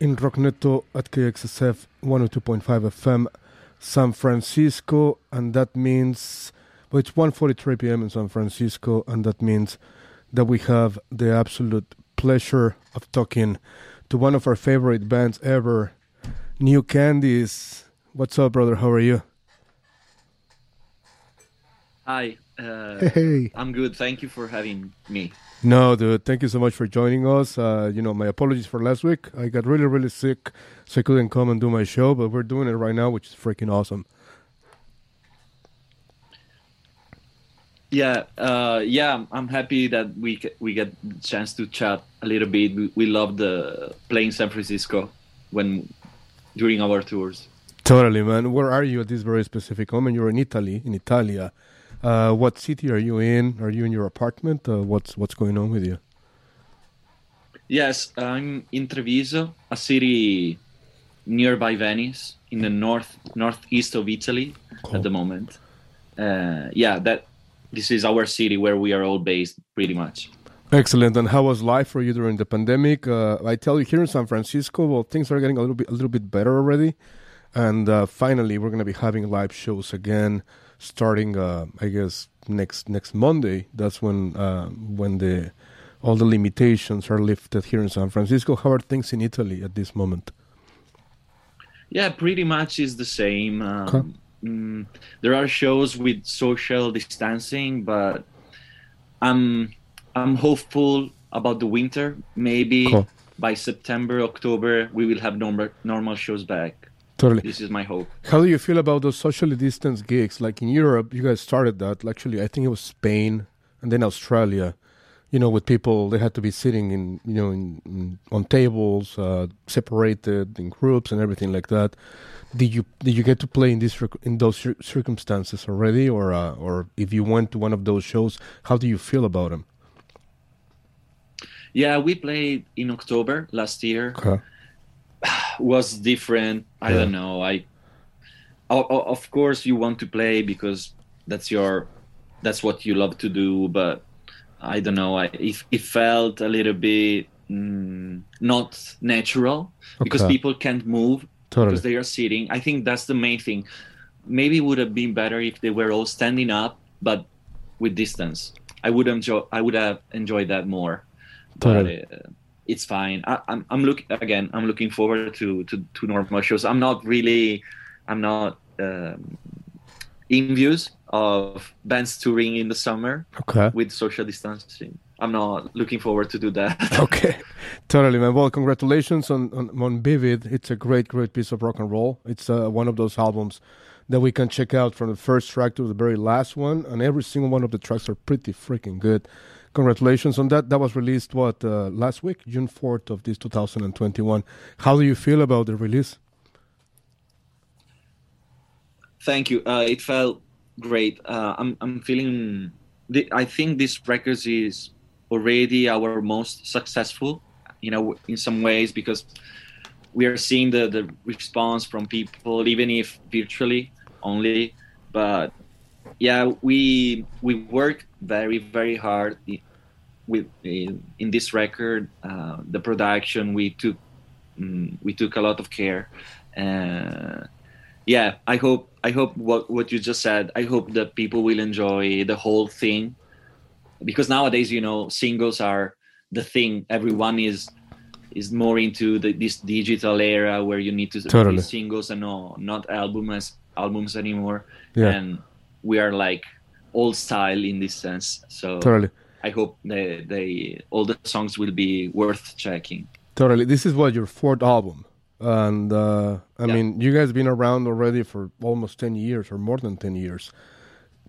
in Rockneto at K X S F one oh two point five F M San Francisco, and that means, well, it's one forty-three p.m. in San Francisco, and that means that we have the absolute pleasure of talking to one of our favorite bands ever, New Candies. What's up, brother? How are you? Hi. Uh, hey. I'm good. Thank you for having me. No, dude. Thank you so much for joining us. Uh, you know, my apologies for last week. I got really, really sick, so I couldn't come and do my show, but we're doing it right now, which is freaking awesome. Yeah, uh, yeah. I'm happy that we we get the chance to chat a little bit. We, we love the playing San Francisco when during our tours. Totally, man. Where are you at this very specific moment? You're in Italy, in Italia. Uh, what city are you in? Are you in your apartment? Uh, what's what's going on with you? Yes, I'm in Treviso, a city nearby Venice, in the north northeast of Italy cool. at the moment. Uh, yeah, that. This is our city where we are all based, pretty much. Excellent. And how was life for you during the pandemic? Uh, I tell you, here in San Francisco, well, things are getting a little bit, a little bit better already. And uh, finally, we're going to be having live shows again, starting, uh, I guess, next next Monday. That's when uh, when the all the limitations are lifted here in San Francisco. How are things in Italy at this moment? Yeah, pretty much is the same. Um, okay. Mm, there are shows with social distancing, but I'm I'm hopeful about the winter. Maybe cool. by September, October, we will have normal normal shows back. Totally, this is my hope. How do you feel about those socially distanced gigs? Like in Europe, you guys started that. Actually, I think it was Spain and then Australia. You know, with people, they had to be sitting in, you know, in, in, on tables, uh, separated in groups and everything like that. Did you did you get to play in this in those circumstances already, or uh, or if you went to one of those shows, how do you feel about them? Yeah, we played in October last year. Okay. Was different. I yeah. don't know. I o- o- of course you want to play because that's your that's what you love to do, but I don't know. I it, it felt a little bit mm, not natural okay. because people can't move. Totally. Because they are sitting. I think that's the main thing. Maybe it would have been better if they were all standing up, but with distance. I would enjoy. I would have enjoyed that more. Totally. But uh, it's fine. I, I'm. I'm looking again. I'm looking forward to, to, to normal shows. I'm not really. I'm not um, envious of bands touring in the summer okay. with social distancing. I'm not looking forward to do that. Okay, totally, man. Well, congratulations on, on, on Vivid. It's a great, great piece of rock and roll. It's uh, one of those albums that we can check out from the first track to the very last one, and every single one of the tracks are pretty freaking good. Congratulations on that. That was released, what, uh, last week? June fourth of this two thousand twenty-one. How do you feel about the release? Thank you. Uh, it felt great. Uh, I'm, I'm feeling... The, I think this record is... already our most successful, you know, in some ways, because we are seeing the, the response from people, even if virtually only. But yeah, we we work very, very hard with in, in this record. Uh, the production we took um, we took a lot of care. Uh, yeah, I hope I hope what what you just said. I hope that people will enjoy the whole thing. Because nowadays, you know, singles are the thing. Everyone is is more into the, this digital era where you need to totally. Release singles and no, not albums albums anymore. Yeah. And we are like old style in this sense. So totally. I hope they, they all the songs will be worth checking. Totally. This is what your fourth album, and uh, I yeah. mean, you guys have been around already for almost ten years or more than ten years.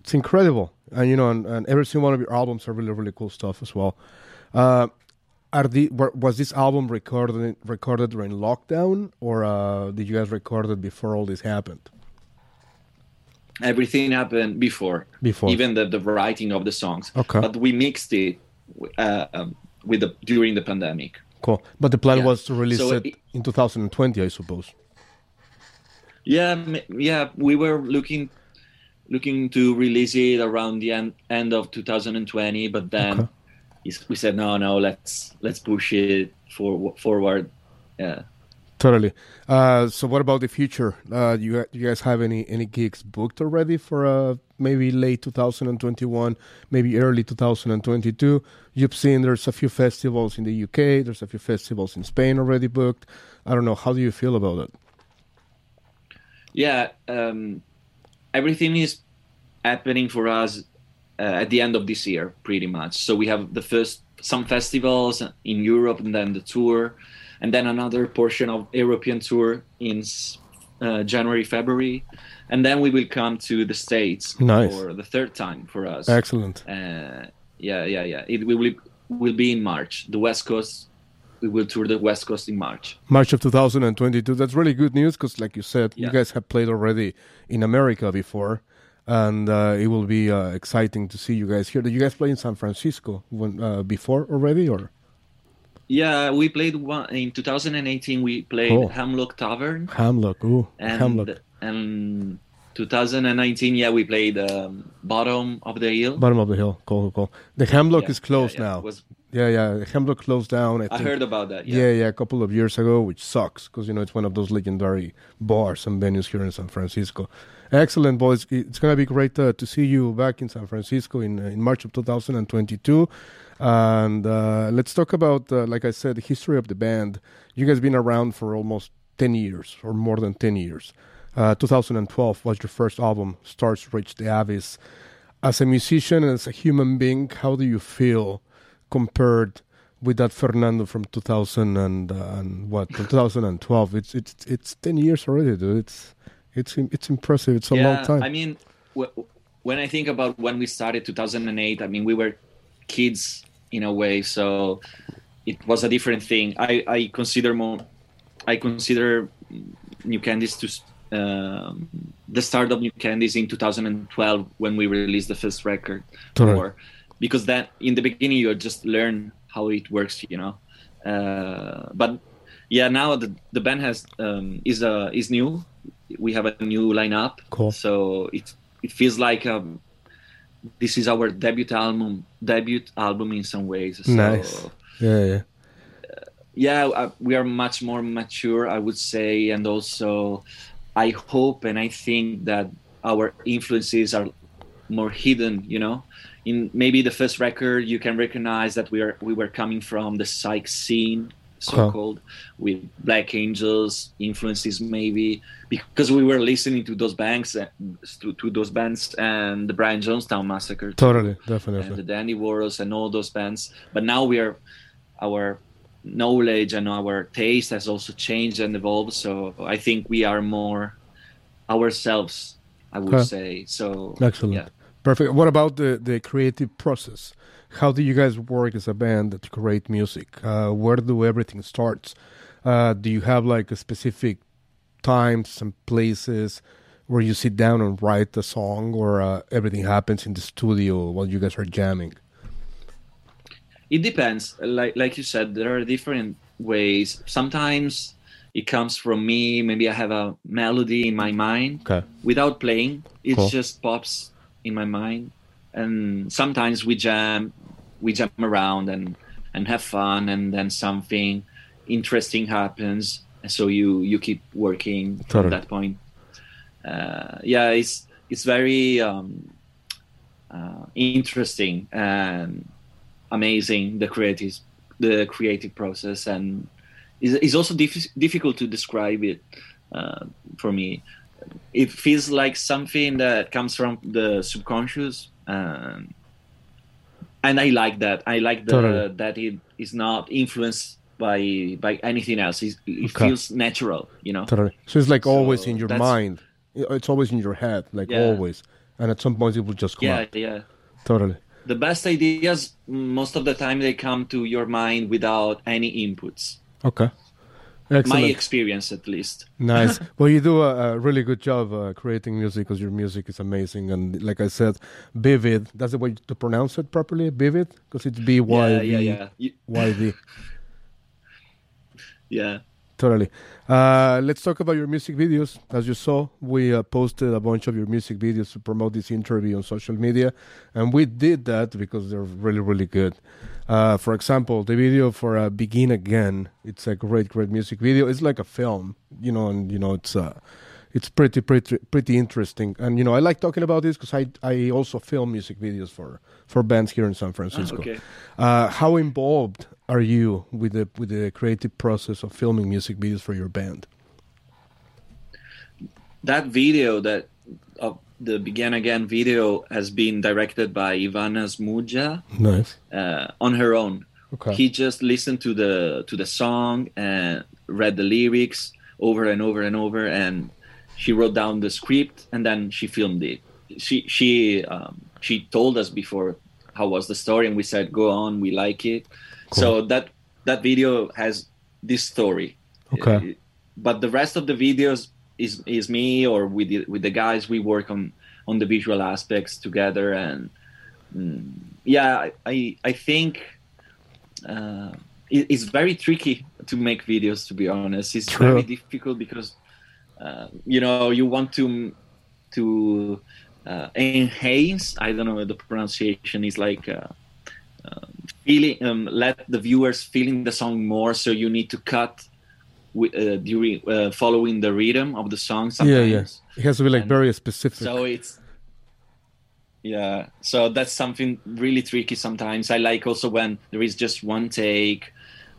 It's incredible. And, you know, and, and every single one of your albums are really, really cool stuff as well. Uh, are the was this album recorded recorded during lockdown, or uh, did you guys record it before all this happened? Everything happened before, before even the, the writing of the songs. Okay, but we mixed it uh, um, with the during the pandemic. Cool, but the plan yeah. was to release so it, it in twenty twenty, I suppose. Yeah, yeah, we were looking. looking to release it around the end, end of two thousand twenty, but then okay. we said no, no, let's let's push it for, forward. Yeah, totally. Uh, so what about the future? Uh, you you guys have any any gigs booked already for uh, maybe late two thousand twenty-one, maybe early two thousand twenty-two? You've seen there's a few festivals in the U K, there's a few festivals in Spain already booked. I don't know. How do you feel about it? Yeah. Um, Everything is happening for us uh, at the end of this year, pretty much. So we have the first, some festivals in Europe and then the tour, and then another portion of European tour in uh, January, February. And then we will come to the States nice. for the third time for us. Excellent. Uh, yeah, yeah, yeah. It will, will be in March. The West Coast, we will tour the West Coast in March. March of two thousand twenty-two. That's really good news because, like you said, yeah. you guys have played already in America before, and uh, it will be uh, exciting to see you guys here. Did you guys play in San Francisco when, uh, before already? Or yeah, we played one, in two thousand eighteen. We played oh. Hamlock Tavern. Hamlock, ooh, and, Hamlock. And two thousand nineteen, yeah, we played um, Bottom of the Hill. Bottom of the Hill, cool, cool. The Hamlock yeah, is closed yeah, yeah. now. It was, Yeah, yeah, the Hemlock closed down. I, think. I heard about that. Yeah. yeah, yeah, a couple of years ago, which sucks because, you know, it's one of those legendary bars and venues here in San Francisco. Excellent, boys. It's going to be great uh, to see you back in San Francisco in, in March of two thousand twenty-two. And uh, let's talk about, uh, like I said, the history of the band. You guys have been around for almost ten years or more than ten years. Uh, two thousand twelve was your first album, Stars Reach the Abyss. As a musician, as a human being, how do you feel compared with that Fernando from two thousand and, uh, and what two thousand twelve? It's it's it's ten years already, dude. It's it's it's impressive. It's a yeah, long time. I mean, w- when I think about when we started two thousand eight, I mean, we were kids in a way, so it was a different thing. I, I consider more. I consider New Candies to um, the start of New Candies in two thousand twelve when we released the first record. Totally. Or, because that in the beginning you just learn how it works, you know. Uh, but yeah, now the the band has um, is a is new. We have a new lineup, cool. So it it feels like um, this is our debut album. Debut album in some ways. So, nice. Yeah, yeah. Uh, yeah, uh, we are much more mature, I would say, and also I hope and I think that our influences are more hidden, you know. In maybe the first record, you can recognize that we are we were coming from the psych scene, so-called, oh. with Black Angels influences, maybe because we were listening to those bands, to, to those bands, and the Brian Jonestown Massacre, totally, too, definitely, and the Dandy Warhols, and all those bands. But now we are, our knowledge and our taste has also changed and evolved. So I think we are more ourselves, I would okay. say. So excellent. Yeah. Perfect. What about the, the creative process? How do you guys work as a band to create music? Uh, where do everything starts? Uh, do you have like a specific times and places where you sit down and write a song, or uh, everything happens in the studio while you guys are jamming? It depends. Like like you said, there are different ways. Sometimes it comes from me. Maybe I have a melody in my mind okay. without playing. It cool. just pops in my mind, and sometimes we jam we jam around and and have fun, and then something interesting happens, and so you you keep working totally. From that point. Uh yeah it's it's very um uh interesting and amazing, the creative the creative process, and it's, it's also diff- difficult to describe it. Uh for me, it feels like something that comes from the subconscious, um, and I like that. I like the, totally. uh, that it is not influenced by by anything else. It's, it okay. feels natural, you know. Totally. So it's like so always in your mind. It's always in your head, like yeah. always. And at some point, it will just come yeah, out. Yeah, yeah. Totally. The best ideas, most of the time, they come to your mind without any inputs. Okay. Excellent. My experience, at least. Nice. Well, you do a, a really good job uh, creating music, because your music is amazing. And like I said, Vivid, that's the way to pronounce it properly, Vivid, because it's B Y V. Yeah, yeah, yeah. You... Y V. Yeah. Totally. Uh, let's talk about your music videos. As you saw, we uh, posted a bunch of your music videos to promote this interview on social media, and we did that because they're really, really good. Uh, for example, the video for uh, "Begin Again," it's a great, great music video. It's like a film, you know, and you know it's uh, it's pretty, pretty, pretty interesting. And you know, I like talking about this because I I also film music videos for for bands here in San Francisco. Oh, okay. Uh, how involved are you with the with the creative process of filming music videos for your band? That video, that uh, the Begin Again video, has been directed by Ivana Smuja. Nice. Uh, on her own. Okay. He just listened to the to the song and read the lyrics over and over and over, and she wrote down the script, and then she filmed it. She she um, she told us before how was the story, and we said, "Go on, we like it." Cool. So that that video has this story, okay. But the rest of the videos is is me or with the, with the guys. We work on, on the visual aspects together, and mm, yeah, I I think uh, it, it's very tricky to make videos. To be honest, it's True. very difficult because uh, you know you want to to uh, enhance. I don't know the pronunciation is like. Uh, uh, Feeling, um, let the viewers feeling the song more, so you need to cut with, uh, during uh, following the rhythm of the song. Sometimes yeah, yeah. It has to be like and very specific. So it's yeah. So that's something really tricky sometimes. I like also when there is just one take,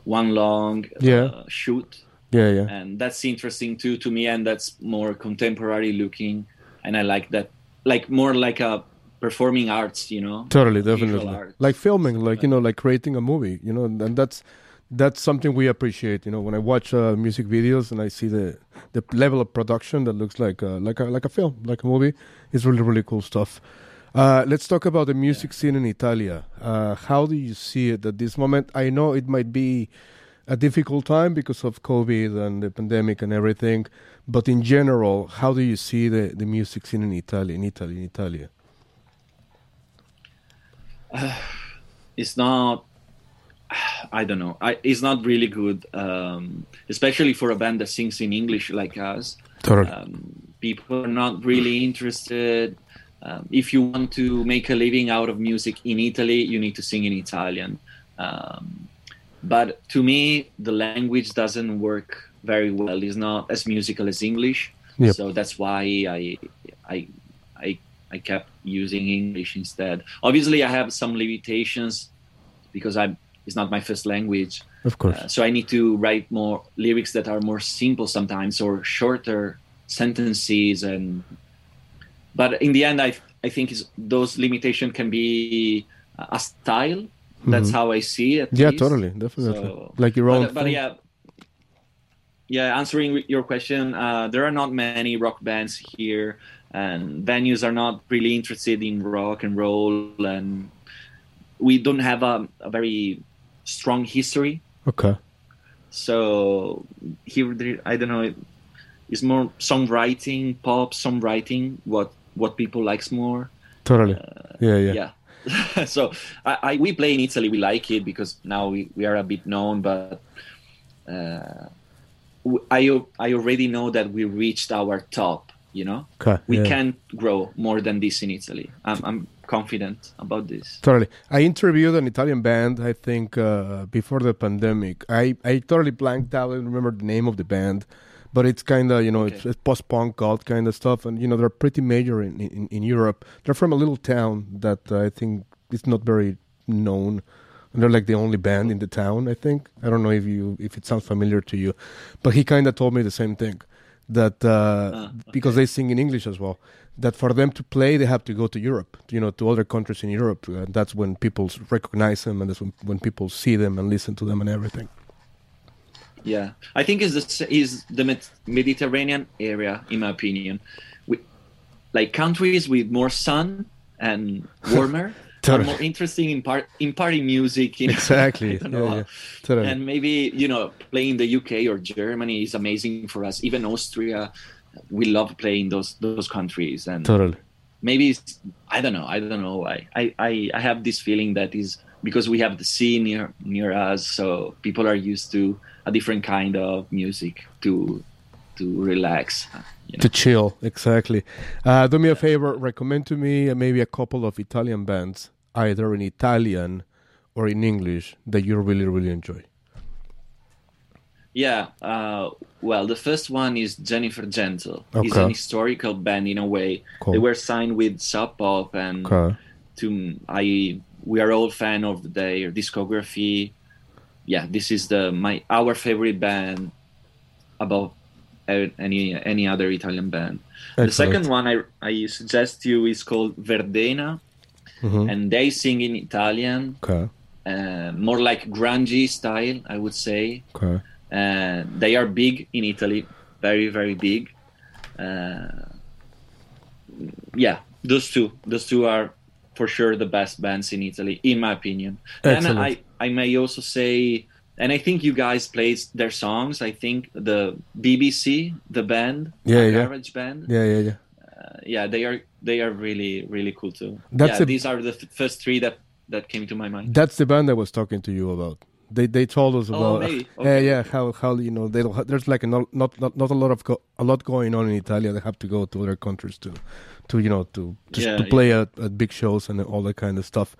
one long yeah. uh, shoot. Yeah, yeah. And that's interesting too to me, and that's more contemporary looking, and I like that, like more like a. Performing arts, you know. Totally, definitely. Like filming, like, you know, like creating a movie, you know, and that's that's something we appreciate, you know. When I watch uh, music videos and I see the the level of production that looks like uh, like a like a film, like a movie, it's really really cool stuff. Uh, let's talk about the music yeah. scene in Italia. Uh, how do you see it at this moment? I know it might be a difficult time because of COVID and the pandemic and everything, but in general, how do you see the the music scene in Italy? In Italy, in Italia. Uh, it's not I don't know I, it's not really good um, especially for a band that sings in English like us. Totally. Um, people are not really interested. Um, if you want to make a living out of music in Italy, you need to sing in Italian, um, but to me the language doesn't work very well. It's not as musical as English. Yep. So that's why I I I I kept using English instead. Obviously, I have some limitations because I'm, it's not my first language. Of course. Uh, so I need to write more lyrics that are more simple sometimes or shorter sentences. And But in the end, I I think it's, those limitations can be a style. That's mm-hmm. how I see it. Yeah, least. Totally. Definitely. So, like your own but, but yeah, yeah, answering your question, uh, there are not many rock bands here. And venues are not really interested in rock and roll, and we don't have a, a very strong history. Okay. So here, I don't know, it's more songwriting, pop songwriting, what what people likes more. Totally. Uh, yeah, yeah. Yeah. So I, I we play in Italy. We like it because now we, we are a bit known, but uh, I I already know that we reached our top. You know, okay, we yeah. can grow more than this in Italy. I'm, I'm confident about this. Totally. I interviewed an Italian band, I think, uh, before the pandemic. I, I totally blanked out. I don't remember the name of the band, but it's kind of, you know, okay. it's, it's post-punk god kind of stuff. And, you know, they're pretty major in, in, in Europe. They're from a little town that uh, I think is not very known. And they're like the only band in the town, I think. I don't know if you if it sounds familiar to you, but he kind of told me the same thing. That uh, ah, okay. because they sing in English as well, that for them to play, they have to go to Europe, you know, to other countries in Europe. Uh, that's when people recognize them, and that's when, when people see them and listen to them and everything. Yeah, I think is the is the Med- Mediterranean area, in my opinion, we, like countries with more sun and warmer totally. Are more interesting in part in party music. You know? Exactly. Yeah, yeah. Totally. And maybe, you know, playing the U K or Germany is amazing for us. Even Austria, we love playing those those countries. And totally. Maybe it's, I don't know. I don't know why. I, I, I have this feeling that is because we have the sea near near us, so people are used to a different kind of music to to relax, you know. To chill, exactly. Uh, do me a favor, recommend to me maybe a couple of Italian bands, either in Italian or in English, that you really, really enjoy. Yeah, uh, well, the first one is Jennifer Gentle. Okay. It's an historical band in a way. Cool. They were signed with Sub Pop, and okay. to I we are all fan of their discography. Yeah, this is the my our favorite band above any any other Italian band. Excellent. The second one I I suggest you is called Verdena, mm-hmm. and they sing in Italian. Okay. Uh, more like grungy style, I would say. Okay. Uh, they are big in Italy, very, very big. Uh, yeah, those two. Those two are for sure the best bands in Italy, in my opinion. Excellent. And I, I may also say, and I think you guys played their songs, I think the B B C, the band, yeah, the yeah. garage band. Yeah, yeah, yeah. Uh, yeah, they are they are really, really cool too. That's yeah, a... These are the f- first three that, that came to my mind. That's the band I was talking to you about. They they told us about oh, okay. yeah yeah how how you know they don't have, there's like a not, not not not a lot of go, a lot going on in Italia. They have to go to other countries to to you know to just yeah, to play yeah. at, at big shows and all that kind of stuff.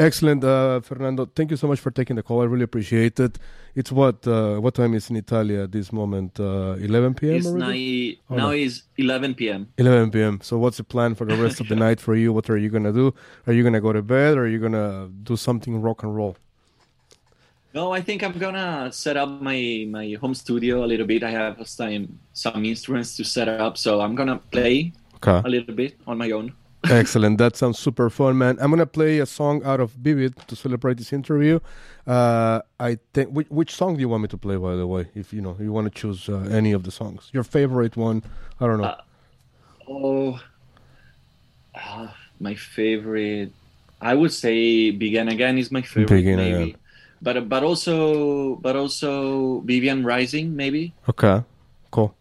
Excellent, uh, Fernando. Thank you so much for taking the call. I really appreciate it. It's what uh, what time is in Italia at this moment? Uh, eleven p.m. It's already? Now, oh, now no. It's eleven p.m. eleven p.m. So what's the plan for the rest of the night for you? What are you gonna do? Are you gonna go to bed or are you gonna do something rock and roll? No, I think I'm gonna set up my, my home studio a little bit. I have some some instruments to set up, so I'm gonna play okay. a little bit on my own. Excellent, that sounds super fun, man. I'm gonna play a song out of Vivid to celebrate this interview. Uh, I think which, which song do you want me to play? By the way, if you know, you want to choose uh, any of the songs, your favorite one. I don't know. Uh, oh, uh, my favorite. I would say "Begin Again" is my favorite. Begin maybe. Again. But but also but also Vivian Rising maybe. Okay, cool.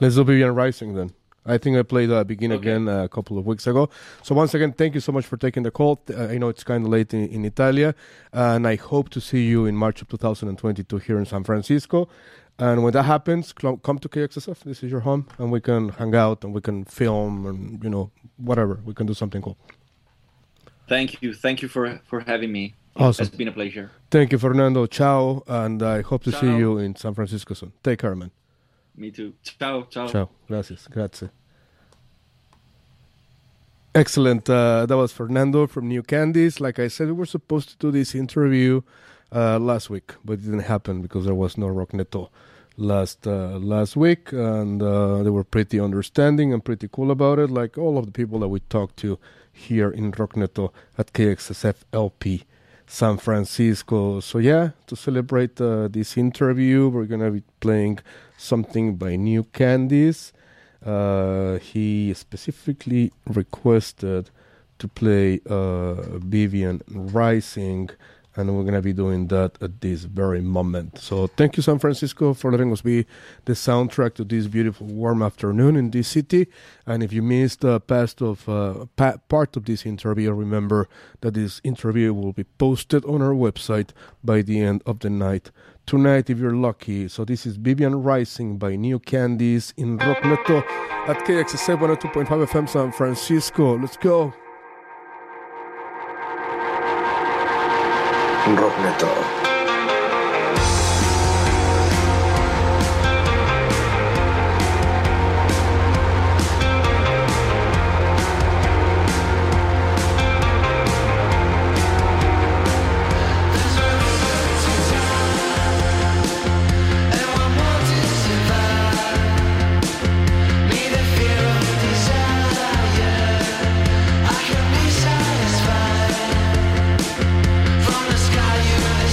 Let's do Vivian Rising then. I think I played uh, Begin okay. Again uh, a couple of weeks ago. So once again, thank you so much for taking the call. Uh, I know it's kind of late in, in Italia, and I hope to see you in March of twenty twenty-two here in San Francisco. And when that happens, cl- come to K X S F. This is your home, and we can hang out and we can film and you know whatever. We can do something cool. Thank you, thank you for for having me. Awesome. It's been a pleasure. Thank you, Fernando. Ciao, and I hope to ciao. see you in San Francisco soon. Take care, man. Me too. Ciao, ciao. Ciao. Gracias. Grazie. Excellent. Uh, that was Fernando from New Candies. Like I said, we were supposed to do this interview uh, last week, but it didn't happen because there was no Rockneto last uh, last week, and uh, they were pretty understanding and pretty cool about it, like all of the people that we talked to here in Rockneto at K X S F L P. San Francisco. So yeah, to celebrate uh, this interview, we're gonna be playing something by New Candies. Uh, he specifically requested to play uh, Vivian Rising, and we're gonna be doing that at this very moment. So thank you, San Francisco, for letting us be the soundtrack to this beautiful warm afternoon in this city. And if you missed uh, past of uh, pa- part of this interview, remember that this interview will be posted on our website by the end of the night tonight, if you're lucky. So this is Vivian Rising by New Candies in Rockneto at K X S A one oh two point five F M San Francisco. Let's go. Rockneto.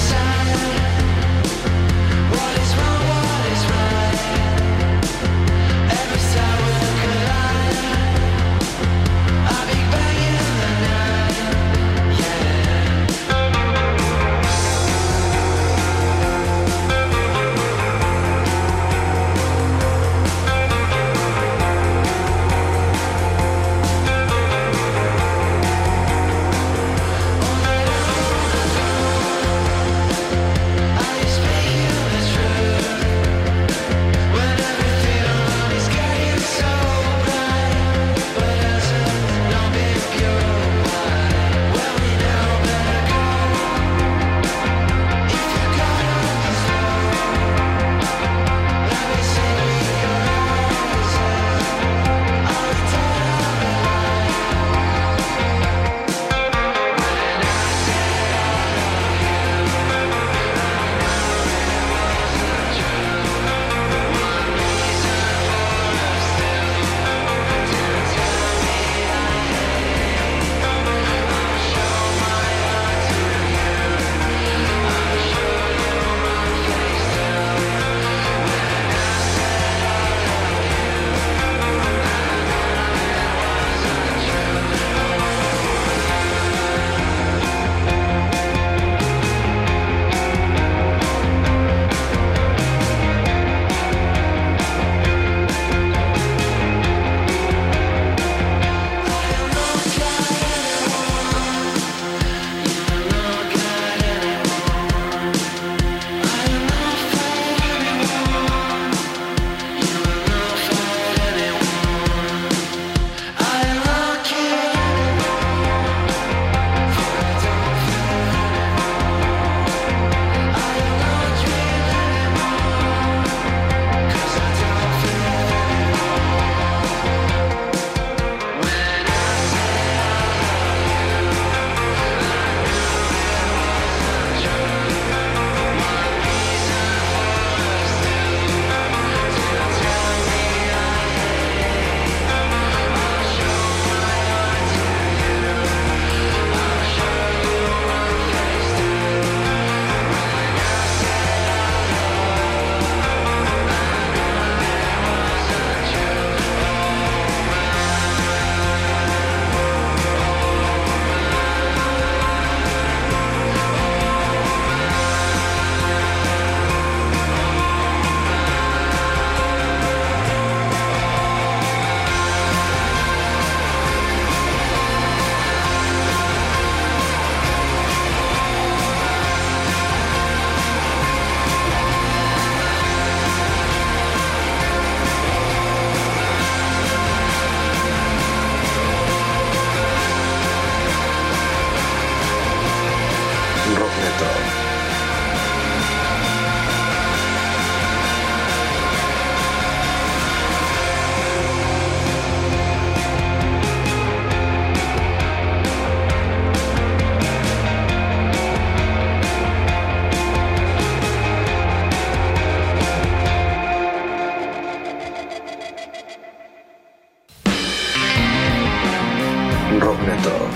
Side. metal.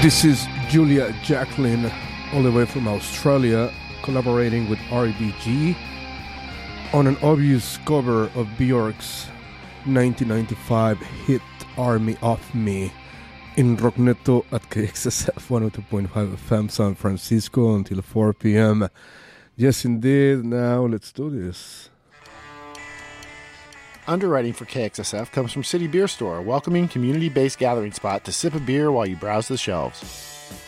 This is Julia Jacqueline, all the way from Australia, collaborating with R B G on an obvious cover of Bjork's nineteen ninety-five hit Army of Me in Rockneto at K X S F one oh two point five F M San Francisco until four p.m. Yes, indeed. Now let's do this. Underwriting for K X S F comes from City Beer Store, a welcoming community-based gathering spot to sip a beer while you browse the shelves.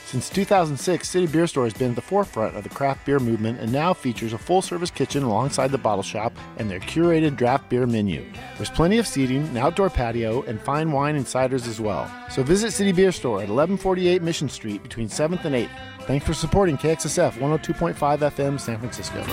Since two thousand six, City Beer Store has been at the forefront of the craft beer movement and now features a full-service kitchen alongside the bottle shop and their curated draft beer menu. There's plenty of seating, an outdoor patio, and fine wine and ciders as well. So visit City Beer Store at eleven forty-eight Mission Street between seventh and eighth. Thanks for supporting K X S F one oh two point five F M San Francisco.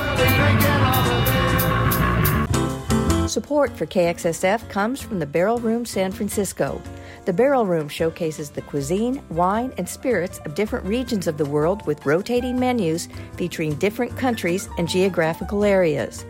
Support for K X S F comes from the Barrel Room San Francisco. The Barrel Room showcases the cuisine, wine, and spirits of different regions of the world with rotating menus featuring different countries and geographical areas.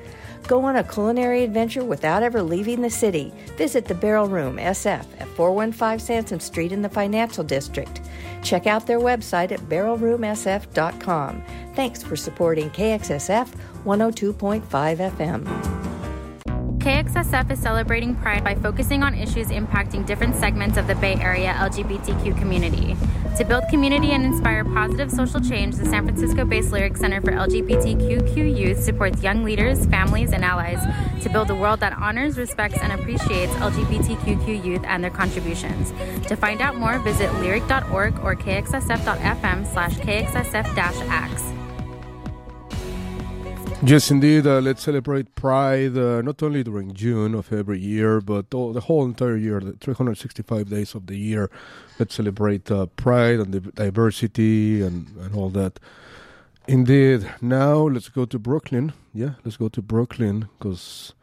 Go on a culinary adventure without ever leaving the city. Visit the Barrel Room S F at four one five Sansom Street in the Financial District. Check out their website at barrel room s f dot com. Thanks for supporting K X S F one oh two point five F M. K X S F is celebrating Pride by focusing on issues impacting different segments of the Bay Area L G B T Q community. To build community and inspire positive social change, the San Francisco-based Lyric Center for L G B T Q Youth supports young leaders, families, and allies to build a world that honors, respects, and appreciates L G B T Q youth and their contributions. To find out more, visit lyric dot org or k x s f dot f m slash k x s f dash acts. Yes, indeed. Uh, let's celebrate Pride uh, not only during June of every year, but all, the whole entire year, the three hundred sixty-five days of the year. Let's celebrate uh, Pride and the diversity and, and all that. Indeed. Now let's go to Brooklyn. Yeah, let's go to Brooklyn, because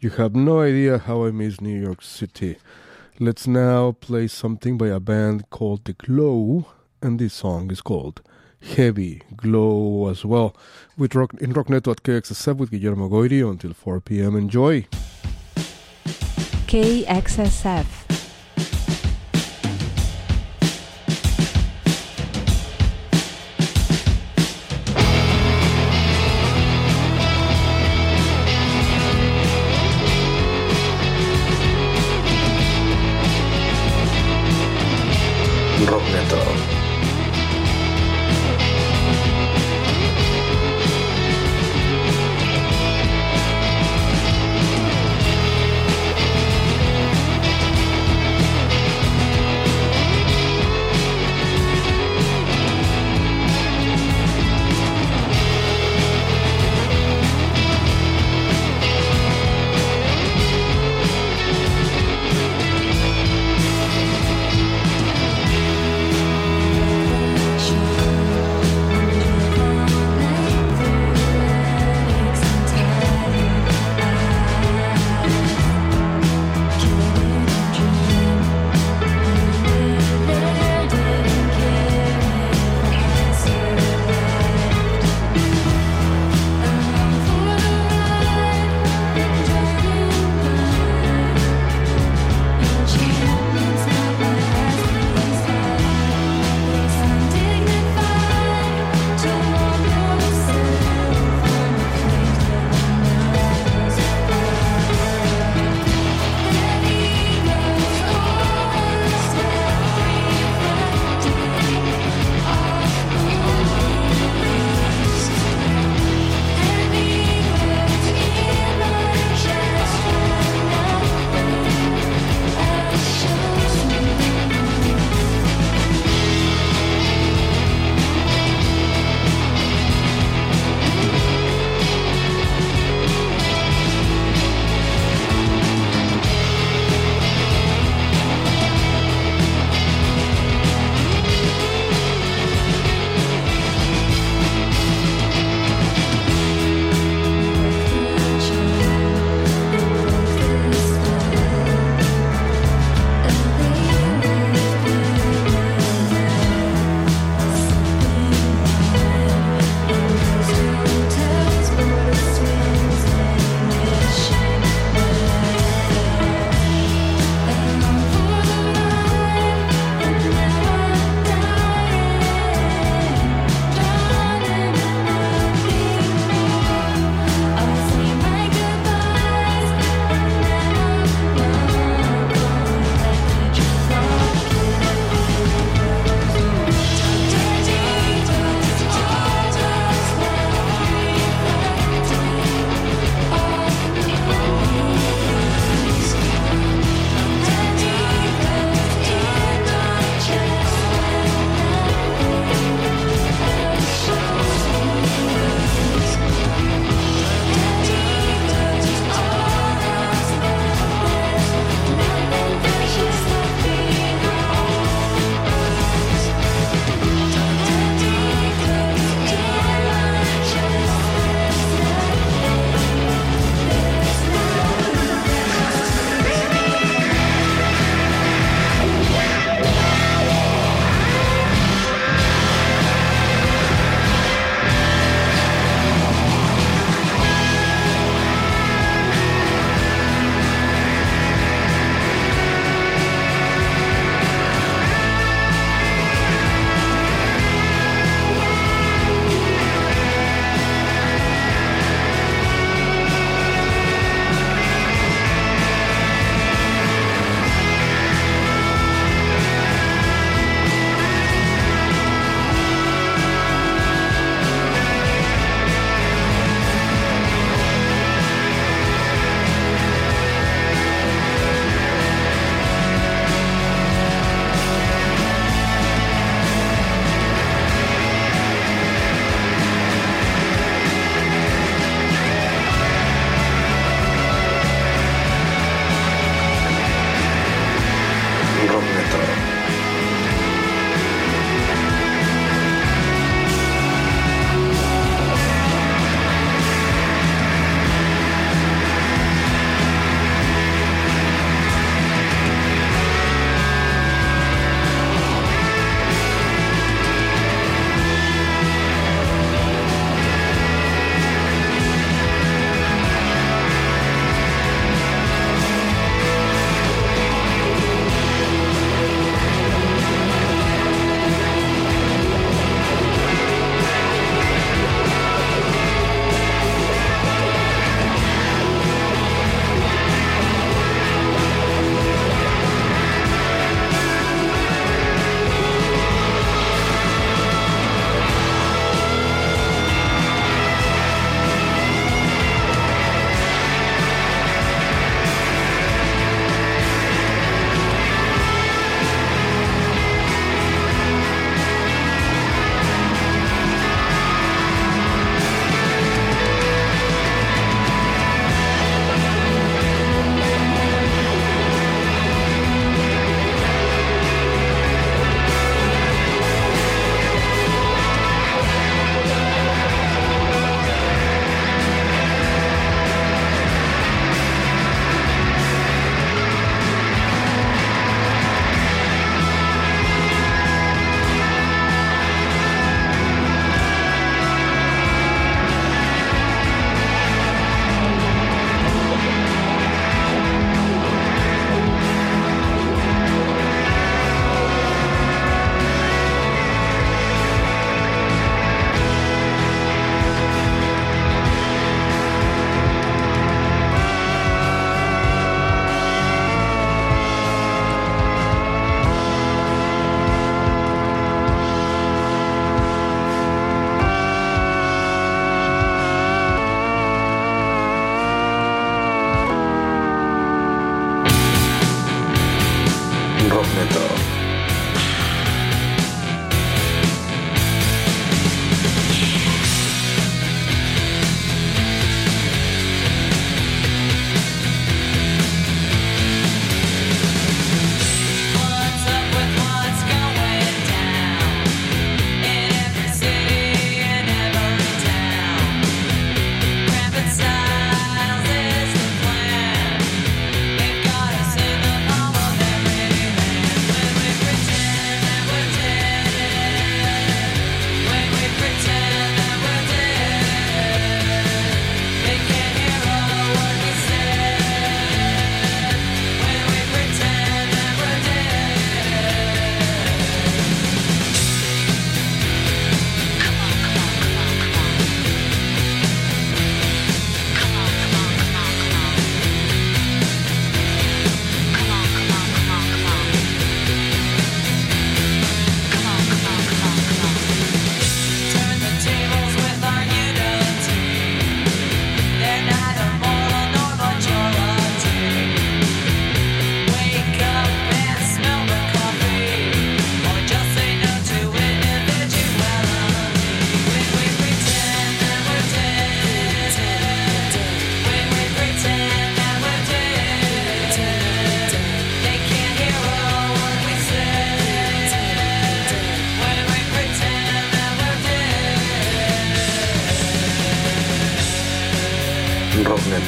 you have no idea how I miss New York City. Let's now play something by a band called The Glow, and this song is called Heavy Glow as well. With rock, in Rockneto at K X S F with Guillermo Goyri until four p.m. Enjoy. K X S F. Rockneto.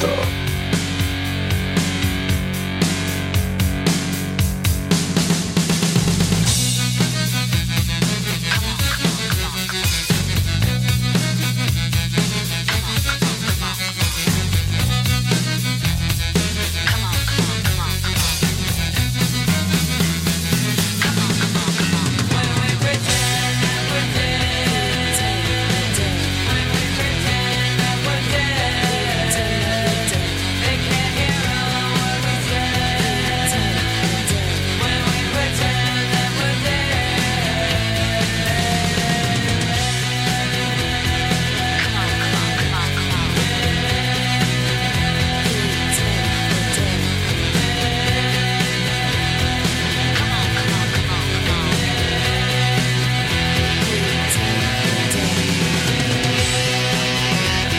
Santa.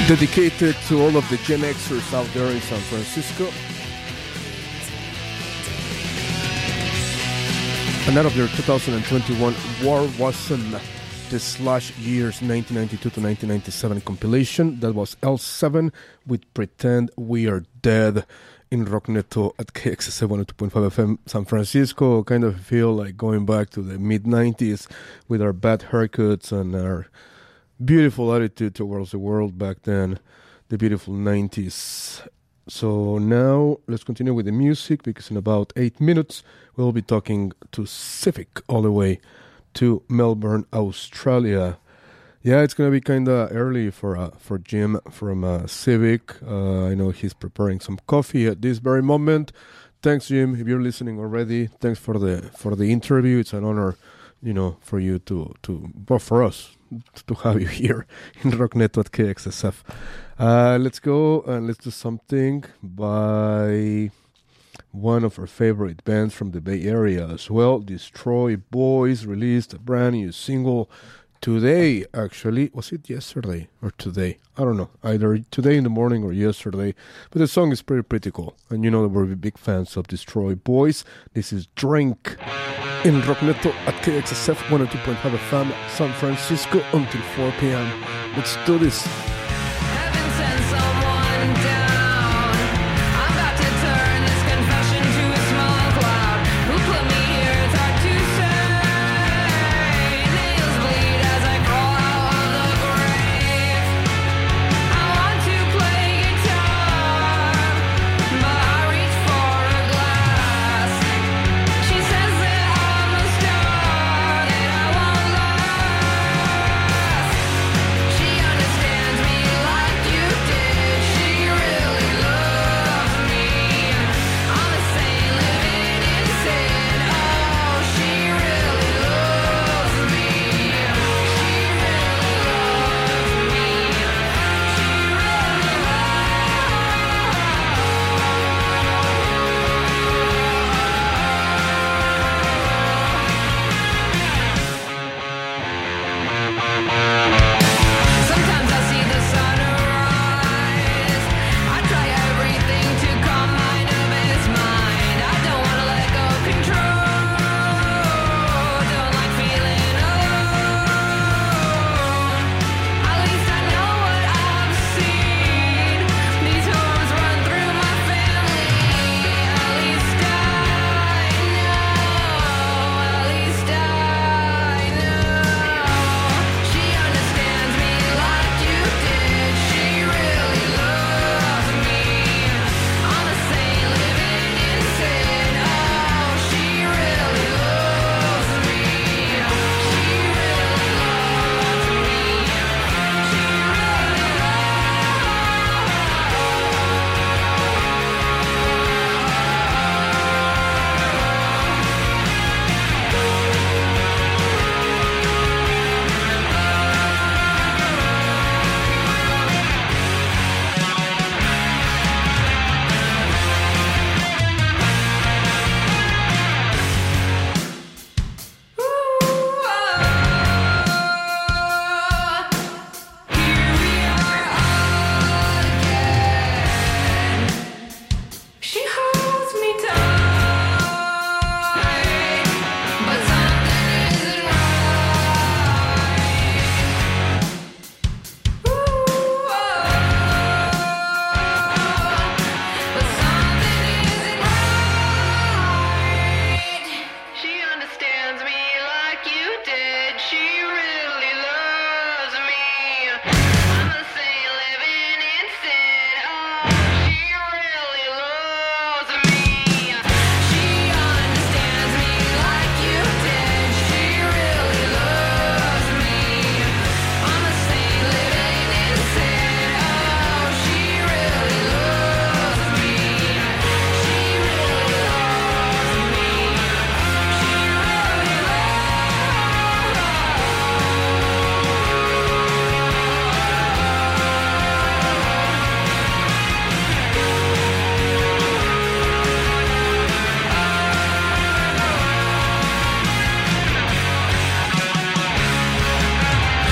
Dedicated to all of the Gen Xers out there in San Francisco. And out of their two thousand twenty-one War Wasn't the Slash Years nineteen ninety-two to nineteen ninety-seven compilation, that was L seven with Pretend We Are Dead in Rockneto at K X S A one oh two point five F M San Francisco. Kind of feel like going back to the mid nineties with our bad haircuts and our beautiful attitude towards the world back then, the beautiful nineties. So now let's continue with the music, because in about eight minutes we'll be talking to Civic all the way to Melbourne, Australia. Yeah, it's gonna be kind of early for uh, for Jim from uh, Civic. Uh, I know he's preparing some coffee at this very moment. Thanks, Jim, if you're listening already. Thanks for the for the interview. It's an honor, you know, for you to to but for us. to have you here in Rockneto at K X S F. Uh, let's go and let's do something by one of our favorite bands from the Bay Area as well. Destroy Boys released a brand new single today, actually. Was it yesterday or today? I don't know. Either today in the morning or yesterday. But the song is pretty, pretty cool. And you know that we're big fans of Destroy Boys. This is Drink in Rockneto at K X S F one oh two point five F M, San Francisco, until four p.m. Let's do this.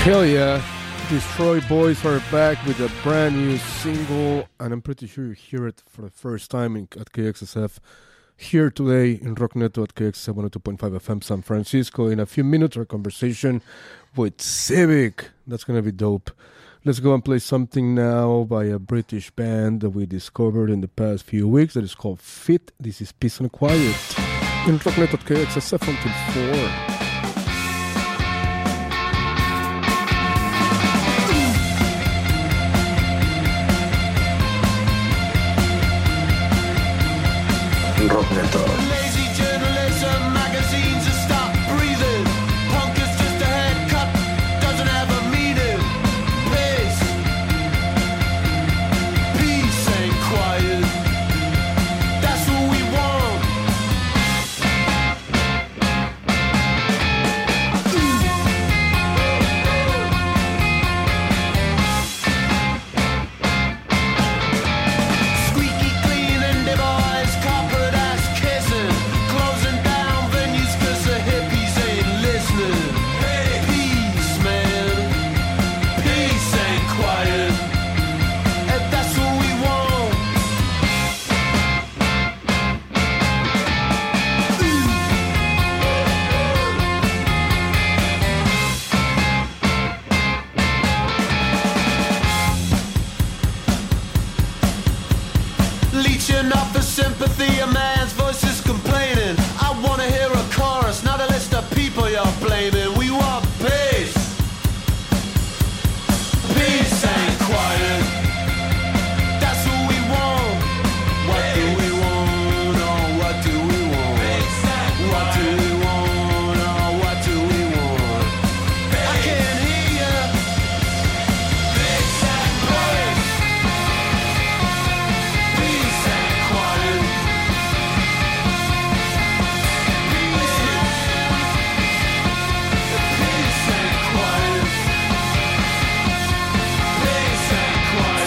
Hell yeah, Destroy Boys are back with a brand new single, and I'm pretty sure you hear it for the first time in, at K X S F, here today in Rockneto at K X S F one oh two point five F M San Francisco. In a few minutes, our conversation with Civic. That's going to be dope. Let's go and play something now by a British band that we discovered in the past few weeks that is called Fit. This is Peace and Quiet in Rocknet at K X S F until four.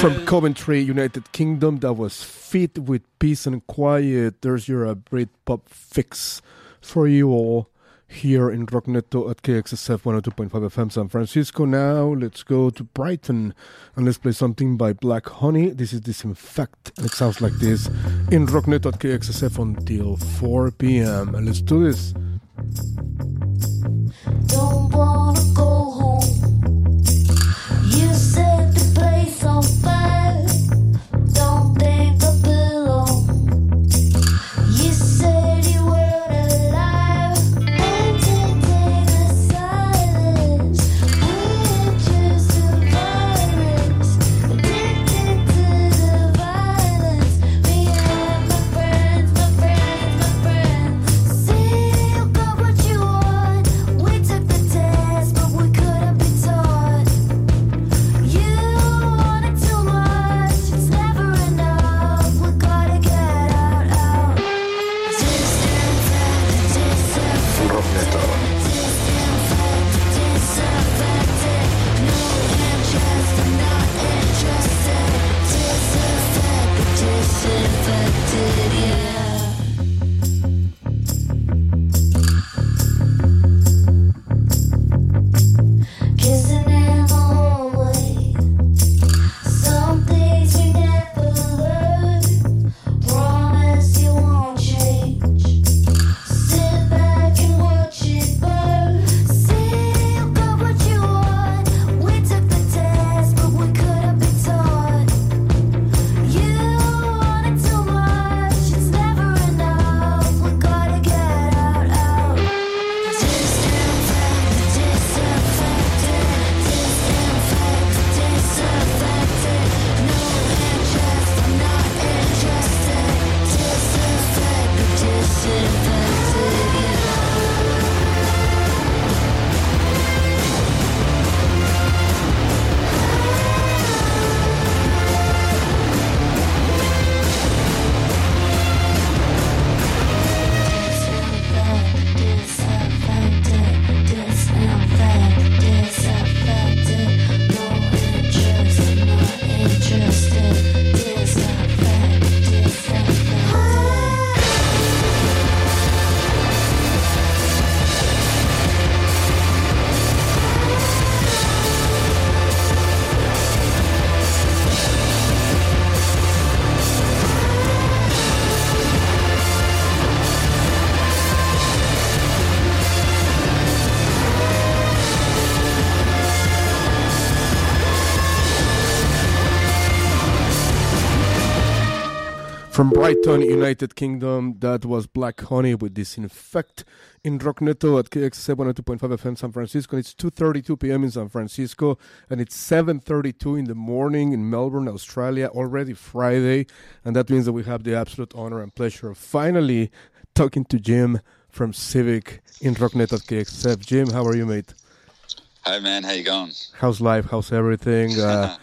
From Coventry, United Kingdom, that was Fit with Peace and Quiet. There's your uh, Britpop fix for you all here in Rockneto at K X S F one oh two point five F M San Francisco. Now let's go to Brighton and let's play something by Black Honey. This is Disinfect, and it sounds like this in Rockneto at K X S F until four p.m. And let's do this. Don't wanna go home. You said the place on fire. Don't think I belong. You said you were alive. Entertain the silence. We're just a virus, addicted to the violence. We have my friends, my friends, my friends. See, you got what you want. We took the time. From Brighton, United Kingdom, that was Black Honey with Disinfect in Rockneto at K X S one oh two point five F M San Francisco. It's two thirty-two p m in San Francisco, and it's seven thirty-two in the morning in Melbourne, Australia, already Friday, and that means that we have the absolute honor and pleasure of finally talking to Jim from Civic in Rockneto at K X S F. Jim, how are you, mate? Hi, man. How you going? How's life? How's everything? Uh,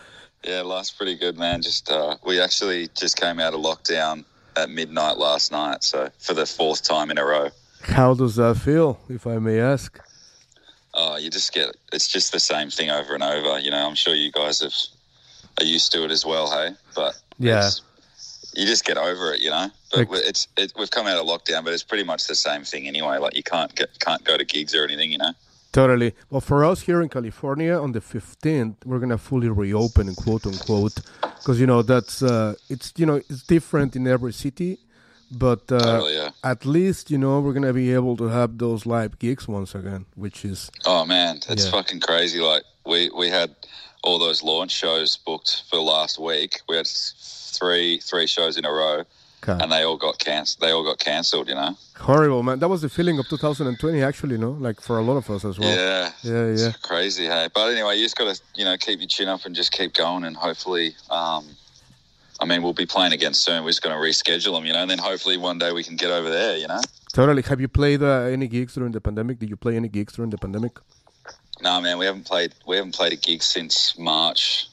Yeah, life's pretty good, man. Just uh, we actually just came out of lockdown at midnight last night, so for the fourth time in a row. How does that feel, if I may ask? Oh, you just get it's just the same thing over and over. You know, I'm sure you guys have are used to it as well, hey? But yeah, you just get over it, you know. But like, it's it, we've come out of lockdown, but it's pretty much the same thing anyway. Like you can't get, can't go to gigs or anything, you know. Totally. Well, for us here in California, on the fifteenth, we're gonna fully reopen, quote unquote, because you know that's uh, it's you know it's different in every city, but uh, totally, yeah. At least you know we're gonna be able to have those live gigs once again, which is oh man, that's yeah. fucking crazy. Like we we had all those launch shows booked for last week. We had three three shows in a row. Okay. And they all got cancelled. They all got cancelled, you know. Horrible, man. That was the feeling of two thousand twenty, actually, no? Like for a lot of us as well. Yeah, yeah, yeah. It's crazy, hey. But anyway, you just got to, you know, keep your chin up and just keep going, and hopefully, um, I mean, we'll be playing again soon. We're just going to reschedule them, you know, and then hopefully one day we can get over there, you know. Totally. Have you played uh, any gigs during the pandemic? Did you play any gigs during the pandemic? No, nah, man. We haven't played. We haven't played a gig since March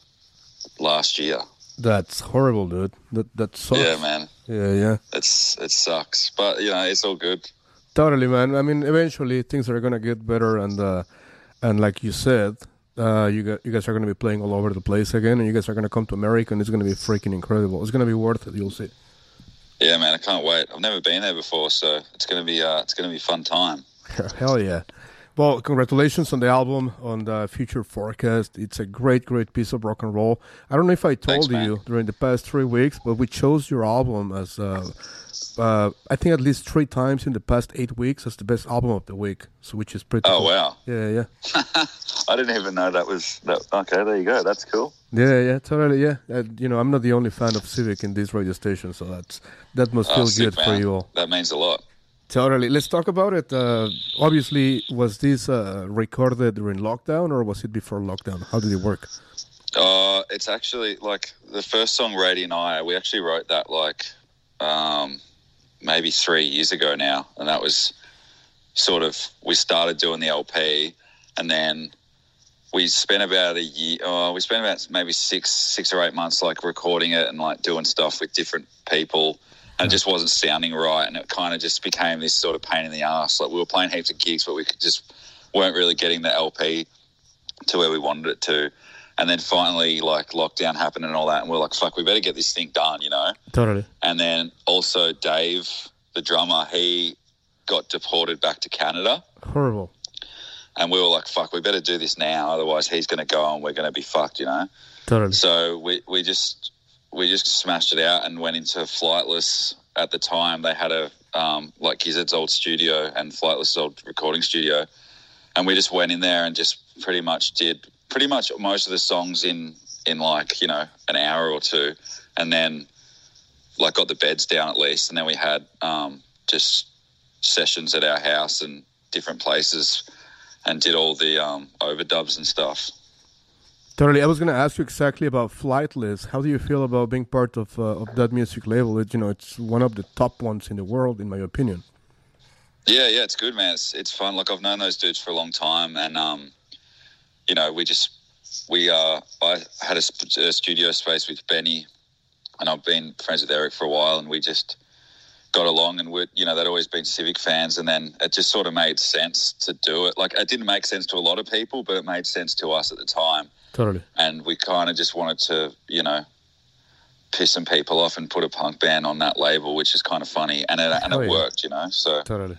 last year. That's horrible, dude. That that sucks. Yeah, man. Yeah, yeah. It's it sucks, but you know it's all good. Totally, man. I mean, eventually things are gonna get better, and uh, and like you said, uh, you got, you guys are gonna be playing all over the place again, and you guys are gonna come to America, and it's gonna be freaking incredible. It's gonna be worth it. You'll see. Yeah, man. I can't wait. I've never been there before, so it's gonna be uh, it's gonna be a fun time. Hell yeah. Well, congratulations on the album, on the Future Forecast. It's a great, great piece of rock and roll. I don't know if I told Thanks, you during the past three weeks, but we chose your album as, uh, uh, I think, at least three times in the past eight weeks as the best album of the week, so which is pretty Oh, cool. Wow. Yeah, yeah. I didn't even know that was... That, okay, there you go. That's cool. Yeah, yeah, totally, yeah. Uh, you know, I'm not the only fan of Civic in this radio station, so that's that must feel oh, sick, good man. For you all. That means a lot. Totally. Let's talk about it. Uh, obviously, was this uh, recorded during lockdown, or was it before lockdown? How did it work? Uh, it's actually, like, the first song, Rady and I, we actually wrote that, like, um, maybe three years ago now. And that was sort of, we started doing the L P, and then we spent about a year, oh, we spent about maybe six, six or eight months, like, recording it and, like, doing stuff with different people. And it just wasn't sounding right, and it kind of just became this sort of pain in the ass. Like, we were playing heaps of gigs, but we could just weren't really getting the L P to where we wanted it to. And then finally, like, lockdown happened and all that, and we we're like, fuck, we better get this thing done, you know? Totally. And then also Dave, the drummer, he got deported back to Canada. Horrible. And we were like, fuck, we better do this now, otherwise he's going to go and we're going to be fucked, you know? Totally. So we, we just... We just smashed it out and went into Flightless. At the time, they had a um, like Gizzard's old studio and Flightless's old recording studio, and we just went in there and just pretty much did pretty much most of the songs in in like, you know, an hour or two, and then like got the beds down at least, and then we had um, just sessions at our house and different places, and did all the um, overdubs and stuff. Totally. I was going to ask you exactly about Flightless. How do you feel about being part of uh, of that music label? It, you know, it's one of the top ones in the world, in my opinion. Yeah, yeah, it's good, man. It's it's fun. Like, I've known those dudes for a long time, and um, you know, we just we uh, I had a, sp- a studio space with Benny, and I've been friends with Eric for a while, and we just got along, and we, you know, they'd always been Civic fans, and then it just sort of made sense to do it. Like, it didn't make sense to a lot of people, but it made sense to us at the time. Totally. And we kind of just wanted to, you know, piss some people off and put a punk band on that label, which is kind of funny. And it, and oh, it yeah. worked, you know. So totally.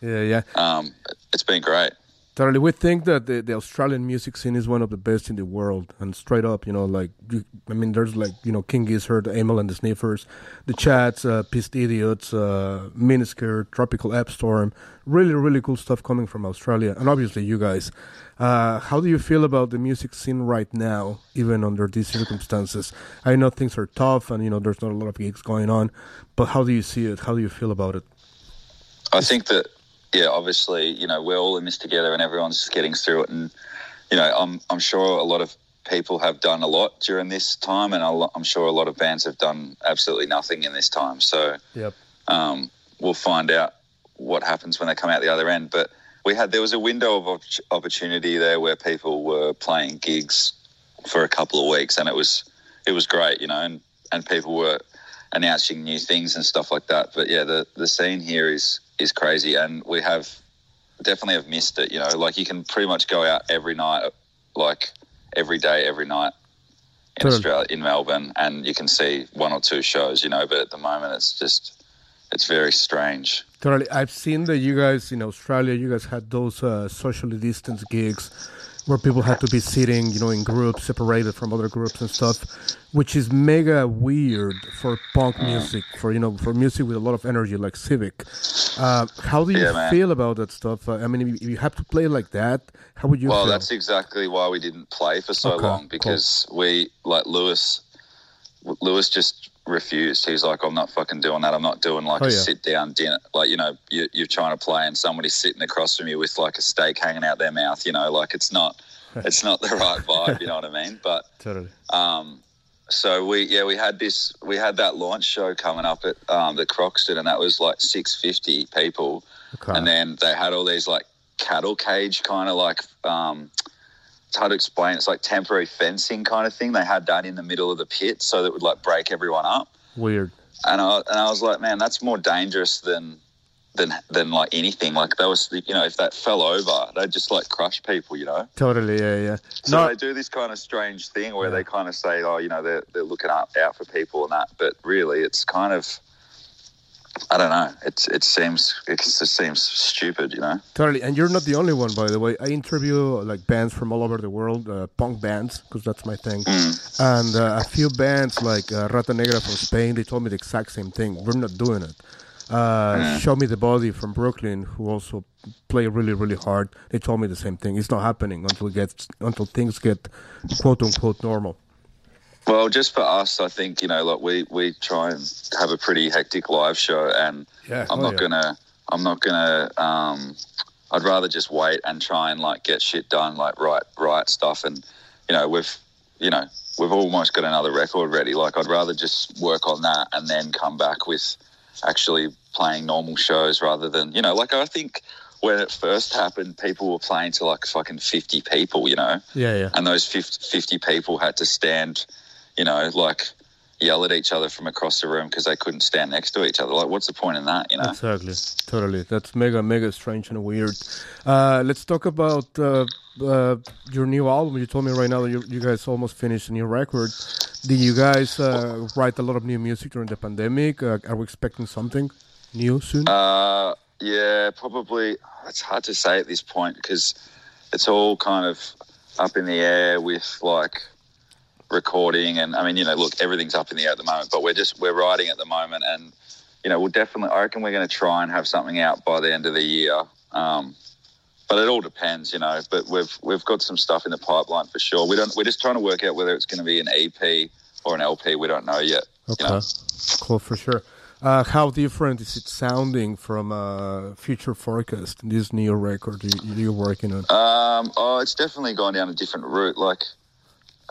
Yeah, yeah. Um, it's been great. Totally. We think that the, the Australian music scene is one of the best in the world. And straight up, you know, like, I mean, there's like, you know, King Gizzard, Emil and the Sniffers, The Chats, uh, Pissed Idiots, uh, Miniskirt, Tropical App Storm. Really, really cool stuff coming from Australia. And obviously you guys. Uh, how do you feel about the music scene right now, even under these circumstances? I know things are tough and, you know, there's not a lot of gigs going on, but how do you see it? How do you feel about it? I think that, yeah, obviously, you know, we're all in this together and everyone's getting through it. And, you know, I'm I'm sure a lot of people have done a lot during this time, and I'm sure a lot of bands have done absolutely nothing in this time. So yep. um, we'll find out what happens when they come out the other end. But we had there was a window of opportunity there where people were playing gigs for a couple of weeks, and it was it was great, you know, and, and people were announcing new things and stuff like that. But, yeah, the, the scene here is... is crazy, and we have definitely have missed it, you know. Like, you can pretty much go out every night, like every day, every night in totally. Australia, in Melbourne, and you can see one or two shows, you know, but at the moment it's just, it's very strange. Totally. I've seen that you guys in Australia, you guys had those uh, socially distanced gigs where people had to be sitting, you know, in groups, separated from other groups and stuff, which is mega weird for punk music, for, you know, for music with a lot of energy, like Civic. Uh, how do you yeah, feel about that stuff? Uh, I mean, if you have to play like that, how would you well, feel? Well, that's exactly why we didn't play for so okay, long, because cool. we, like, Lewis, Lewis just refused. He's like, I'm not fucking doing that. I'm not doing, like, oh, a yeah. sit-down dinner. Like, you know, you, you're trying to play and somebody's sitting across from you with, like, a steak hanging out their mouth, you know, like, it's not... it's not the right vibe, you know what I mean? But totally. Um, so we yeah we had this we had that launch show coming up at um, the Croxton, and that was like six hundred fifty people, okay. and then they had all these like cattle cage kind of like um, it's hard to explain. It's like temporary fencing kind of thing. They had that in the middle of the pit so that it would like break everyone up. Weird. And I and I was like, man, that's more dangerous than. Than, than like anything. Like that was, you know, if that fell over, they'd just like crush people, you know. Totally, yeah, yeah. So no. they do this kind of strange thing where yeah. they kind of say, oh, you know, they're they're looking out, out for people and that, but really, it's kind of, I don't know. It's it seems it just seems stupid, you know. Totally, and you're not the only one, by the way. I interview like bands from all over the world, uh, punk bands, because that's my thing. Mm. And uh, a few bands like uh, Rata Negra from Spain, they told me the exact same thing. We're not doing it. Uh, mm. Show Me the Body from Brooklyn, who also play really, really hard. They told me the same thing. It's not happening until gets until things get quote unquote normal. Well, just for us, I think, you know, like we, we try and have a pretty hectic live show, and yeah, I'm not yeah. gonna I'm not gonna um, I'd rather just wait and try and like get shit done, like write write stuff, and you know we've you know we've almost got another record ready. Like I'd rather just work on that and then come back with. Actually playing normal shows rather than, you know, like I think when it first happened, people were playing to like fucking fifty people, you know? Yeah, yeah. And those fifty people had to stand, you know, like yell at each other from across the room because they couldn't stand next to each other. Like, what's the point in that, you know? Exactly. Totally. That's mega, mega strange and weird. Uh, let's talk about uh, uh, your new album. You told me right now that you, you guys almost finished a new record. Did you guys uh, write a lot of new music during the pandemic? Uh, are we expecting something new soon? Uh, yeah, probably. It's hard to say at this point because it's all kind of up in the air with like recording and I mean, you know, look, everything's up in the air at the moment. But we're just we're writing at the moment, and you know, we'll definitely. I reckon we're going to try and have something out by the end of the year. Um, But it all depends, you know. But we've we've got some stuff in the pipeline for sure. We don't. We're just trying to work out whether it's going to be an E P or an L P. We don't know yet. Okay, you know? Cool for sure. Uh, how different is it sounding from uh, Future Forecast, this new record you, you're working on? Um, oh, it's definitely gone down a different route. Like,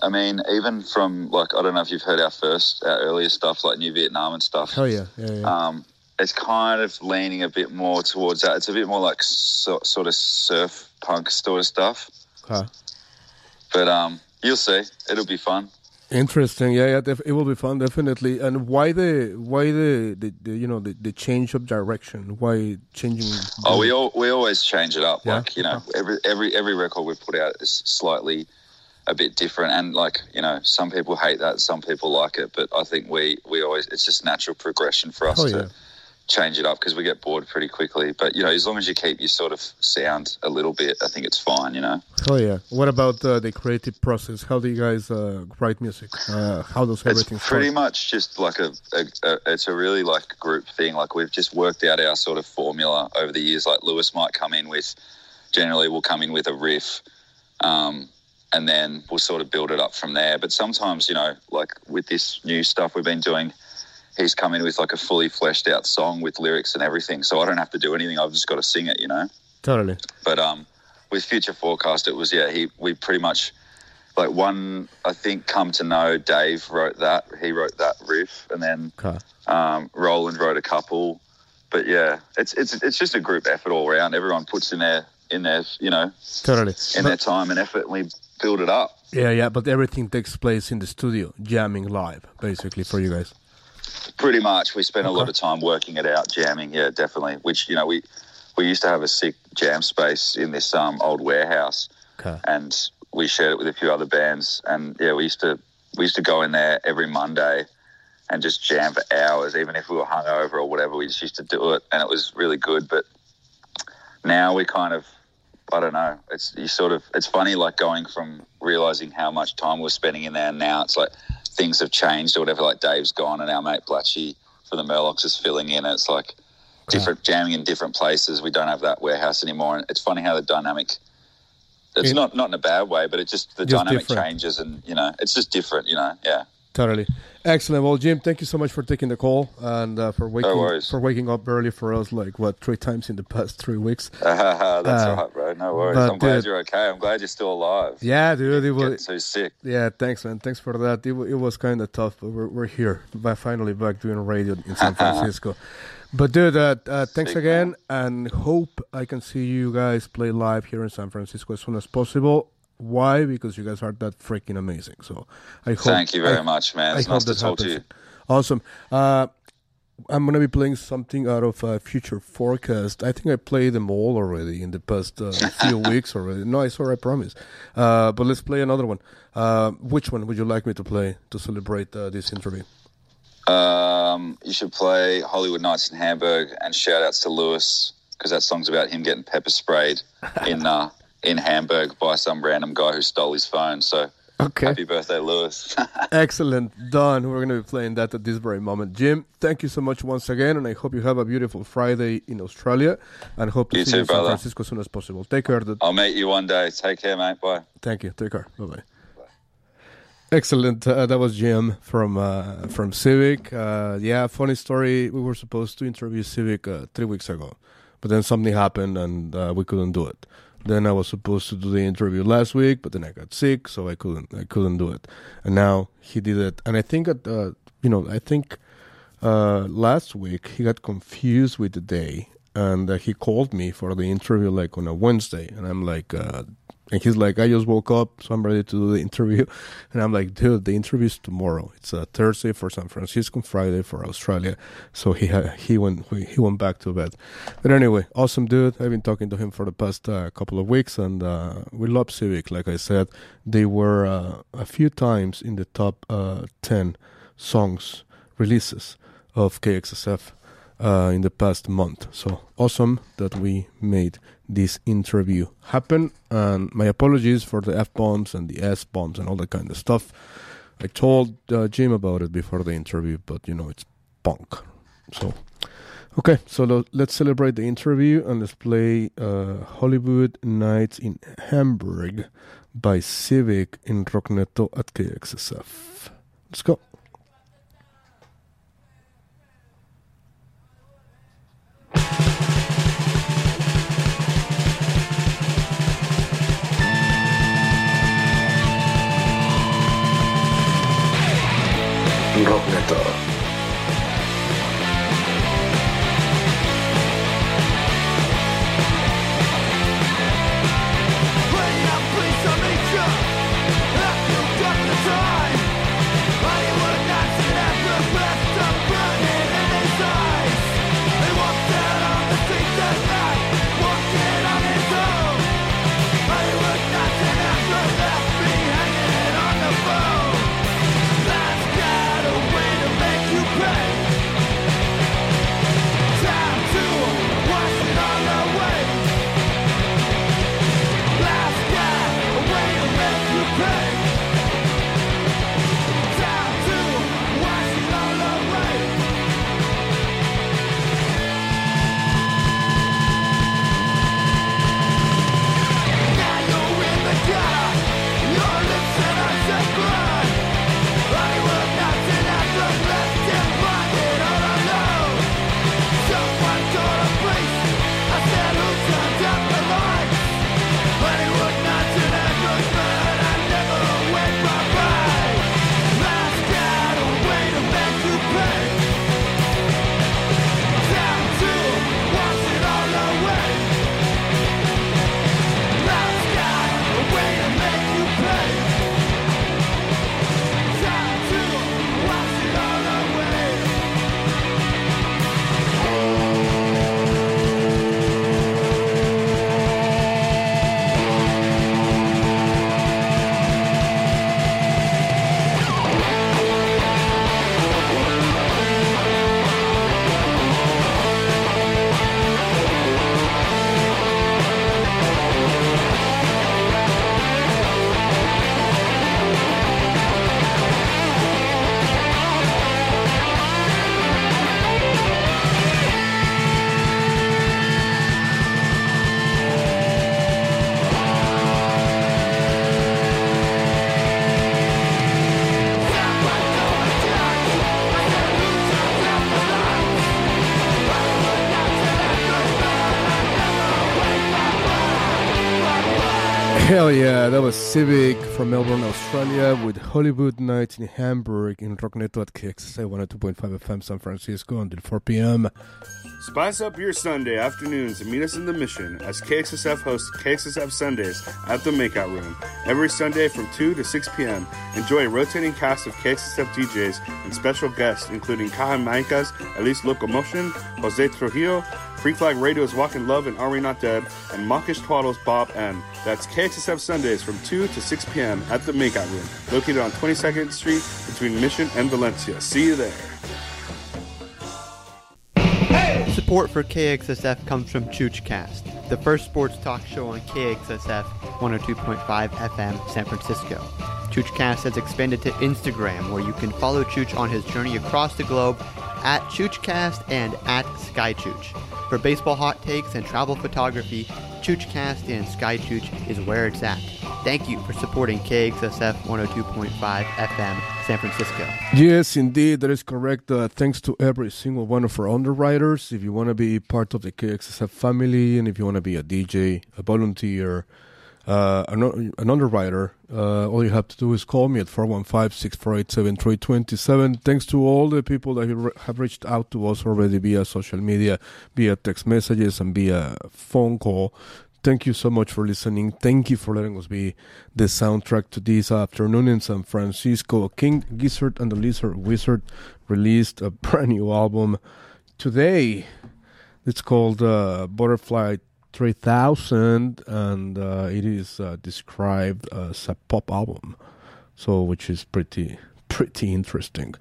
I mean, even from like I don't know if you've heard our first, our earlier stuff like New Vietnam and stuff. Oh yeah, yeah, yeah. Um, It's kind of leaning a bit more towards that. It's a bit more like so, sort of surf punk sort of stuff. Okay. But um, you'll see. It'll be fun. Interesting. Yeah, yeah. Def- it will be fun, definitely. And why the why the, the, the you know the, the change of direction? Why changing? The... Oh, we all, we always change it up. Yeah? Like you know, oh. every every every record we put out is slightly a bit different. And like you know, some people hate that, some people like it. But I think we we always it's just natural progression for us oh, to. Yeah. change it up because we get bored pretty quickly. But, you know, as long as you keep your sort of sound a little bit, I think it's fine, you know. Oh, yeah. What about uh, the creative process? How do you guys uh, write music? Uh, how does everything It's pretty start? much just like a, a, a, it's a really like group thing. Like we've just worked out our sort of formula over the years. Like Lewis might come in with, generally we'll come in with a riff, um, and then we'll sort of build it up from there. But sometimes, you know, like with this new stuff we've been doing, he's come in with like a fully fleshed out song with lyrics and everything, so I don't have to do anything. I've just got to sing it, you know. Totally. But um, with Future Forecast, it was yeah. He we pretty much like one. I think Come to Know. Dave wrote that. He wrote that riff, and then okay. um, Roland wrote a couple. But yeah, it's it's it's just a group effort all around. Everyone puts in their in their you know totally in but, their time and effort, and we build it up. Yeah, yeah. But everything takes place in the studio, jamming live, basically for you guys. Pretty much. We spent okay. a lot of time working it out, jamming, yeah, definitely. Which, you know, we we used to have a sick jam space in this um, old warehouse okay. and we shared it with a few other bands, and, yeah, we used to we used to go in there every Monday and just jam for hours, even if we were hungover or whatever. We just used to do it, and it was really good. But now we kind of, I don't know, it's you sort of it's funny, like, going from realising how much time we're spending in there, and now it's like things have changed or whatever, like Dave's gone and our mate Blatchy for the Murlocs is filling in. It's like different yeah. jamming in different places. We don't have that warehouse anymore. And it's funny how the dynamic, it's yeah. not, not in a bad way, but it just, the just dynamic different. changes and, you know, it's just different, you know, yeah. Totally. Excellent. Well, Jim, thank you so much for taking the call and uh, for waking no for waking up early for us, like, what, three times in the past three weeks. Uh, that's uh, all right, bro. No worries. I'm glad dude, you're okay. I'm glad you're still alive. Yeah, dude. It was so sick. Yeah, thanks, man. Thanks for that. It, it was kind of tough, but we're, we're here. We're finally back doing radio in San Francisco. But, dude, uh, uh, thanks sick, again, man. And hope I can see you guys play live here in San Francisco as soon as possible. Why? Because you guys are that freaking amazing. So I hope. Thank you very I, much, man. It's I nice to talk happens. to you. Awesome. Uh, I'm going to be playing something out of uh, Future Forecast. I think I played them all already in the past uh, few weeks already. No, I saw, I promise. Uh, but let's play another one. Uh, which one would you like me to play to celebrate uh, this interview? Um, you should play Hollywood Nights in Hamburg, and shout outs to Lewis, because that song's about him getting pepper sprayed in. Uh, in Hamburg by some random guy who stole his phone. So okay. happy birthday, Lewis. Excellent. Done. We're going to be playing that at this very moment. Jim, thank you so much once again, and I hope you have a beautiful Friday in Australia, and hope to you see too, you in brother. San Francisco as soon as possible. Take care. Dude. I'll meet you one day. Take care, mate. Bye. Thank you. Take care. Bye-bye. Excellent. Uh, that was Jim from uh, from Civic. Uh, yeah, funny story. We were supposed to interview Civic uh, three weeks ago, but then something happened, and uh, we couldn't do it. Then I was supposed to do the interview last week, but then I got sick, so I couldn't. I couldn't do it. And now he did it. And I think, at, uh, you know, I think uh, last week he got confused with the day, and uh, he called me for the interview like on a Wednesday, and I'm like, uh, and he's like, I just woke up, so I'm ready to do the interview, and I'm like, dude, the interview's tomorrow. It's a Thursday for San Francisco, Friday for Australia. So he ha- he went he went back to bed. But anyway, awesome dude. I've been talking to him for the past uh, couple of weeks, and uh, we love Civic. Like I said, they were uh, a few times in the top uh, ten songs releases of K X S F uh, in the past month. So awesome that we made this interview happen, and my apologies for the F-bombs and the S-bombs and all that kind of stuff. I told uh, Jim about it before the interview, but, you know, it's punk. So, okay, so lo- let's celebrate the interview, and let's play uh, Hollywood Nights in Hamburg by Civic in Rockneto at K X S F. Let's go. Rocknetter. Got a way to make yeah, that was Civic from Melbourne, Australia, with Hollywood Night in Hamburg in Rockneto at K X S I one oh two point five F M San Francisco until four p m. Spice up your Sunday afternoons and meet us in the Mission as K X S F hosts K X S F Sundays at the Makeout Room every Sunday from two to six p m Enjoy a rotating cast of K X S F D Js and special guests, including Caja Maica's Elise Locomotion, Jose Trujillo, Freak Flag Radio's Walk in Love and Are We Not Dead, and Mockish Twaddle's Bob N. That's K X S F Sundays from two to six p m at the Makeout Room, located on twenty-second Street between Mission and Valencia. See you there. Support for K X S F comes from ChoochCast, the first sports talk show on K X S F one oh two point five F M San Francisco. ChoochCast has expanded to Instagram, where you can follow Chooch on his journey across the globe at ChoochCast and at SkyChooch. For baseball hot takes and travel photography, ChoochCast and SkyChooch is where it's at. Thank you for supporting K X S F one oh two point five F M San Francisco. Yes, indeed, that is correct. Uh, thanks to every single one of our underwriters. If you want to be part of the K X S F family, and if you want to be a D J, a volunteer, uh, an, an underwriter, uh, all you have to do is call me at four one five, six four eight, seven three two seven. Thanks to all the people that have reached out to us already via social media, via text messages, and via phone call. Thank you so much for listening. Thank you for letting us be the soundtrack to this afternoon in San Francisco. King Gizzard and the Lizard Wizard released a brand new album today. It's called uh, Butterfly three thousand, and uh, it is uh, described as a pop album, so which is pretty, pretty interesting.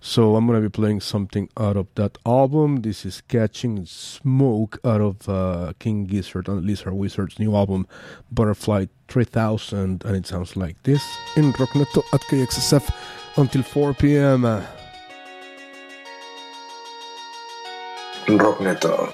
So I'm going to be playing something out of that album. This is Catching Smoke out of uh, King Gizzard and Lizard Wizard's new album, Butterfly three thousand. And it sounds like this in Rockneto at K X S F until four p m. Rockneto.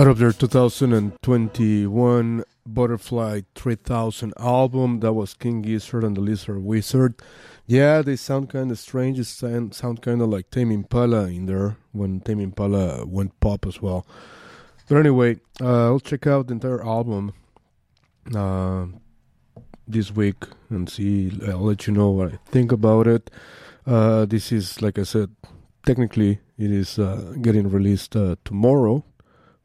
Out of their two thousand twenty-one Butterfly three thousand album, that was King Gizzard and the Lizard Wizard. Yeah, they sound kind of strange. They sound, sound kind of like Tame Impala in there, when Tame Impala went pop as well. But anyway, uh, I'll check out the entire album uh, this week and see. I'll let you know what I think about it. Uh, this is, like I said, technically it is uh, getting released uh, tomorrow.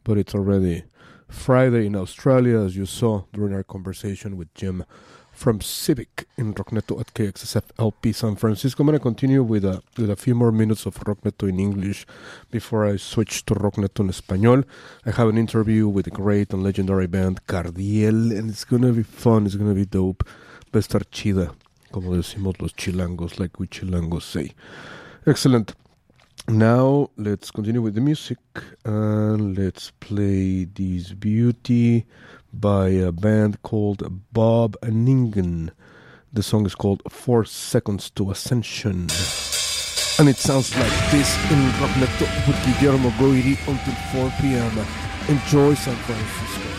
But it's already Friday in Australia, as you saw during our conversation with Jim from Civic in Rockneto at K X S F L P San Francisco. I'm going to continue with a, with a few more minutes of Rockneto in English before I switch to Rockneto in Español. I have an interview with the great and legendary band Cardiel, and it's going to be fun. It's going to be dope. Va a estar chida, como decimos los chilangos, like we chilangos say. Excellent. Now, let's continue with the music, and let's play this beauty by a band called Bob Ningen. The song is called Four Seconds to Ascension, and it sounds like this in Rockneto with Guillermo Goiri until four p.m. Enjoy San Francisco.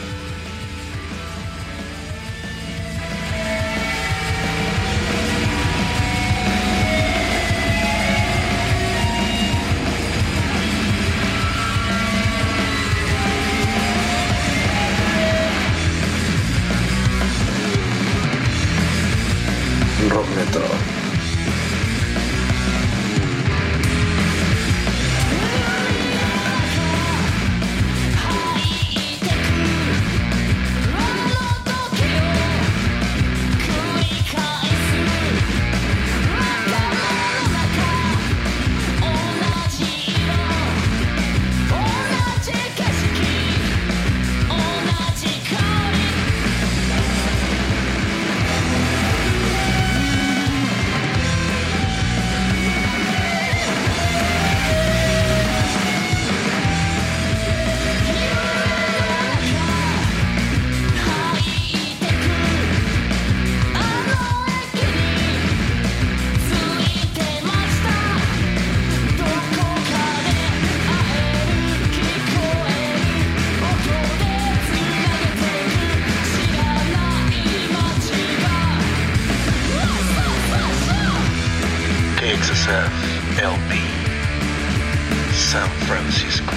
Francisco.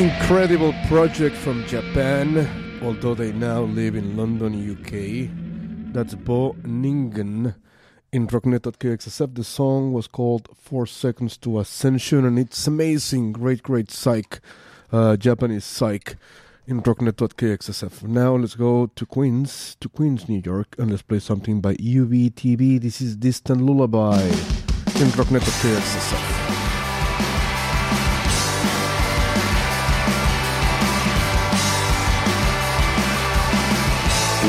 incredible project from Japan, although they now live in London, U K. That's Bo Ningen in rocknet dot k x s f. The song was called Four Seconds to Ascension, and it's amazing. Great, great psych, uh, Japanese psych in rocknet dot k x s f. Now let's go to Queens, to Queens, New York, and let's play something by U B T V. This is Distant Lullaby in rocknet dot k x s f.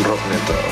Rocknet.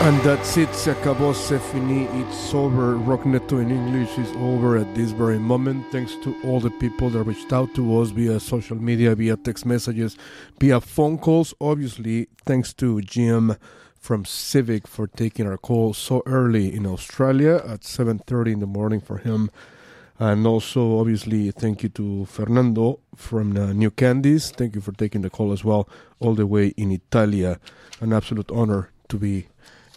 And that's it, se acabó, se fini, it's over. Rockneto in English is over at this very moment. Thanks to all the people that reached out to us via social media, via text messages, via phone calls. Obviously, thanks to Jim from Civic for taking our call so early in Australia at seven thirty in the morning for him. And also, obviously, thank you to Fernando from uh, New Candies. Thank you for taking the call as well, all the way in Italia. An absolute honor to be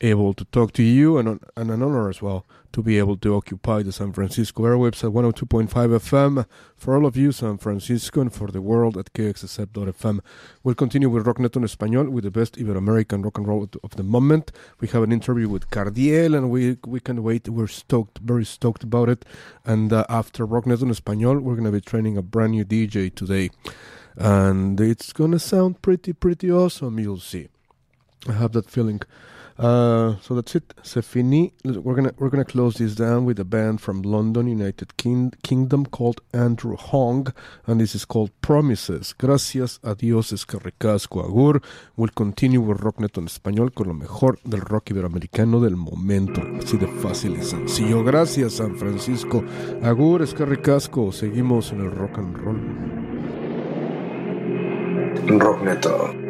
able to talk to you, and, and an honor as well to be able to occupy the San Francisco airwaves at one oh two point five F M. For all of you, San Francisco, and for the world at k x s f dot f m. We'll continue with Rocknet en Español with the best Ibero-American rock and roll of the moment. We have an interview with Cardiel, and we, we can wait. We're stoked, very stoked about it. And uh, after Rocknet en Español, we're going to be training a brand new D J today. And it's going to sound pretty, pretty awesome, you'll see. I have that feeling. Uh, so that's it. C'est fini. We're gonna we're gonna close this down with a band from London, United King- Kingdom, called Andrew Hong, and this is called Promises. Gracias a Dios es que recasco agur. We'll continue with Rocknet en Español con lo mejor del rock iberoamericano del momento. Así de fácil y sencillo. Gracias, San Francisco. Agur es que recasco. Seguimos en el rock and roll. Rockneto.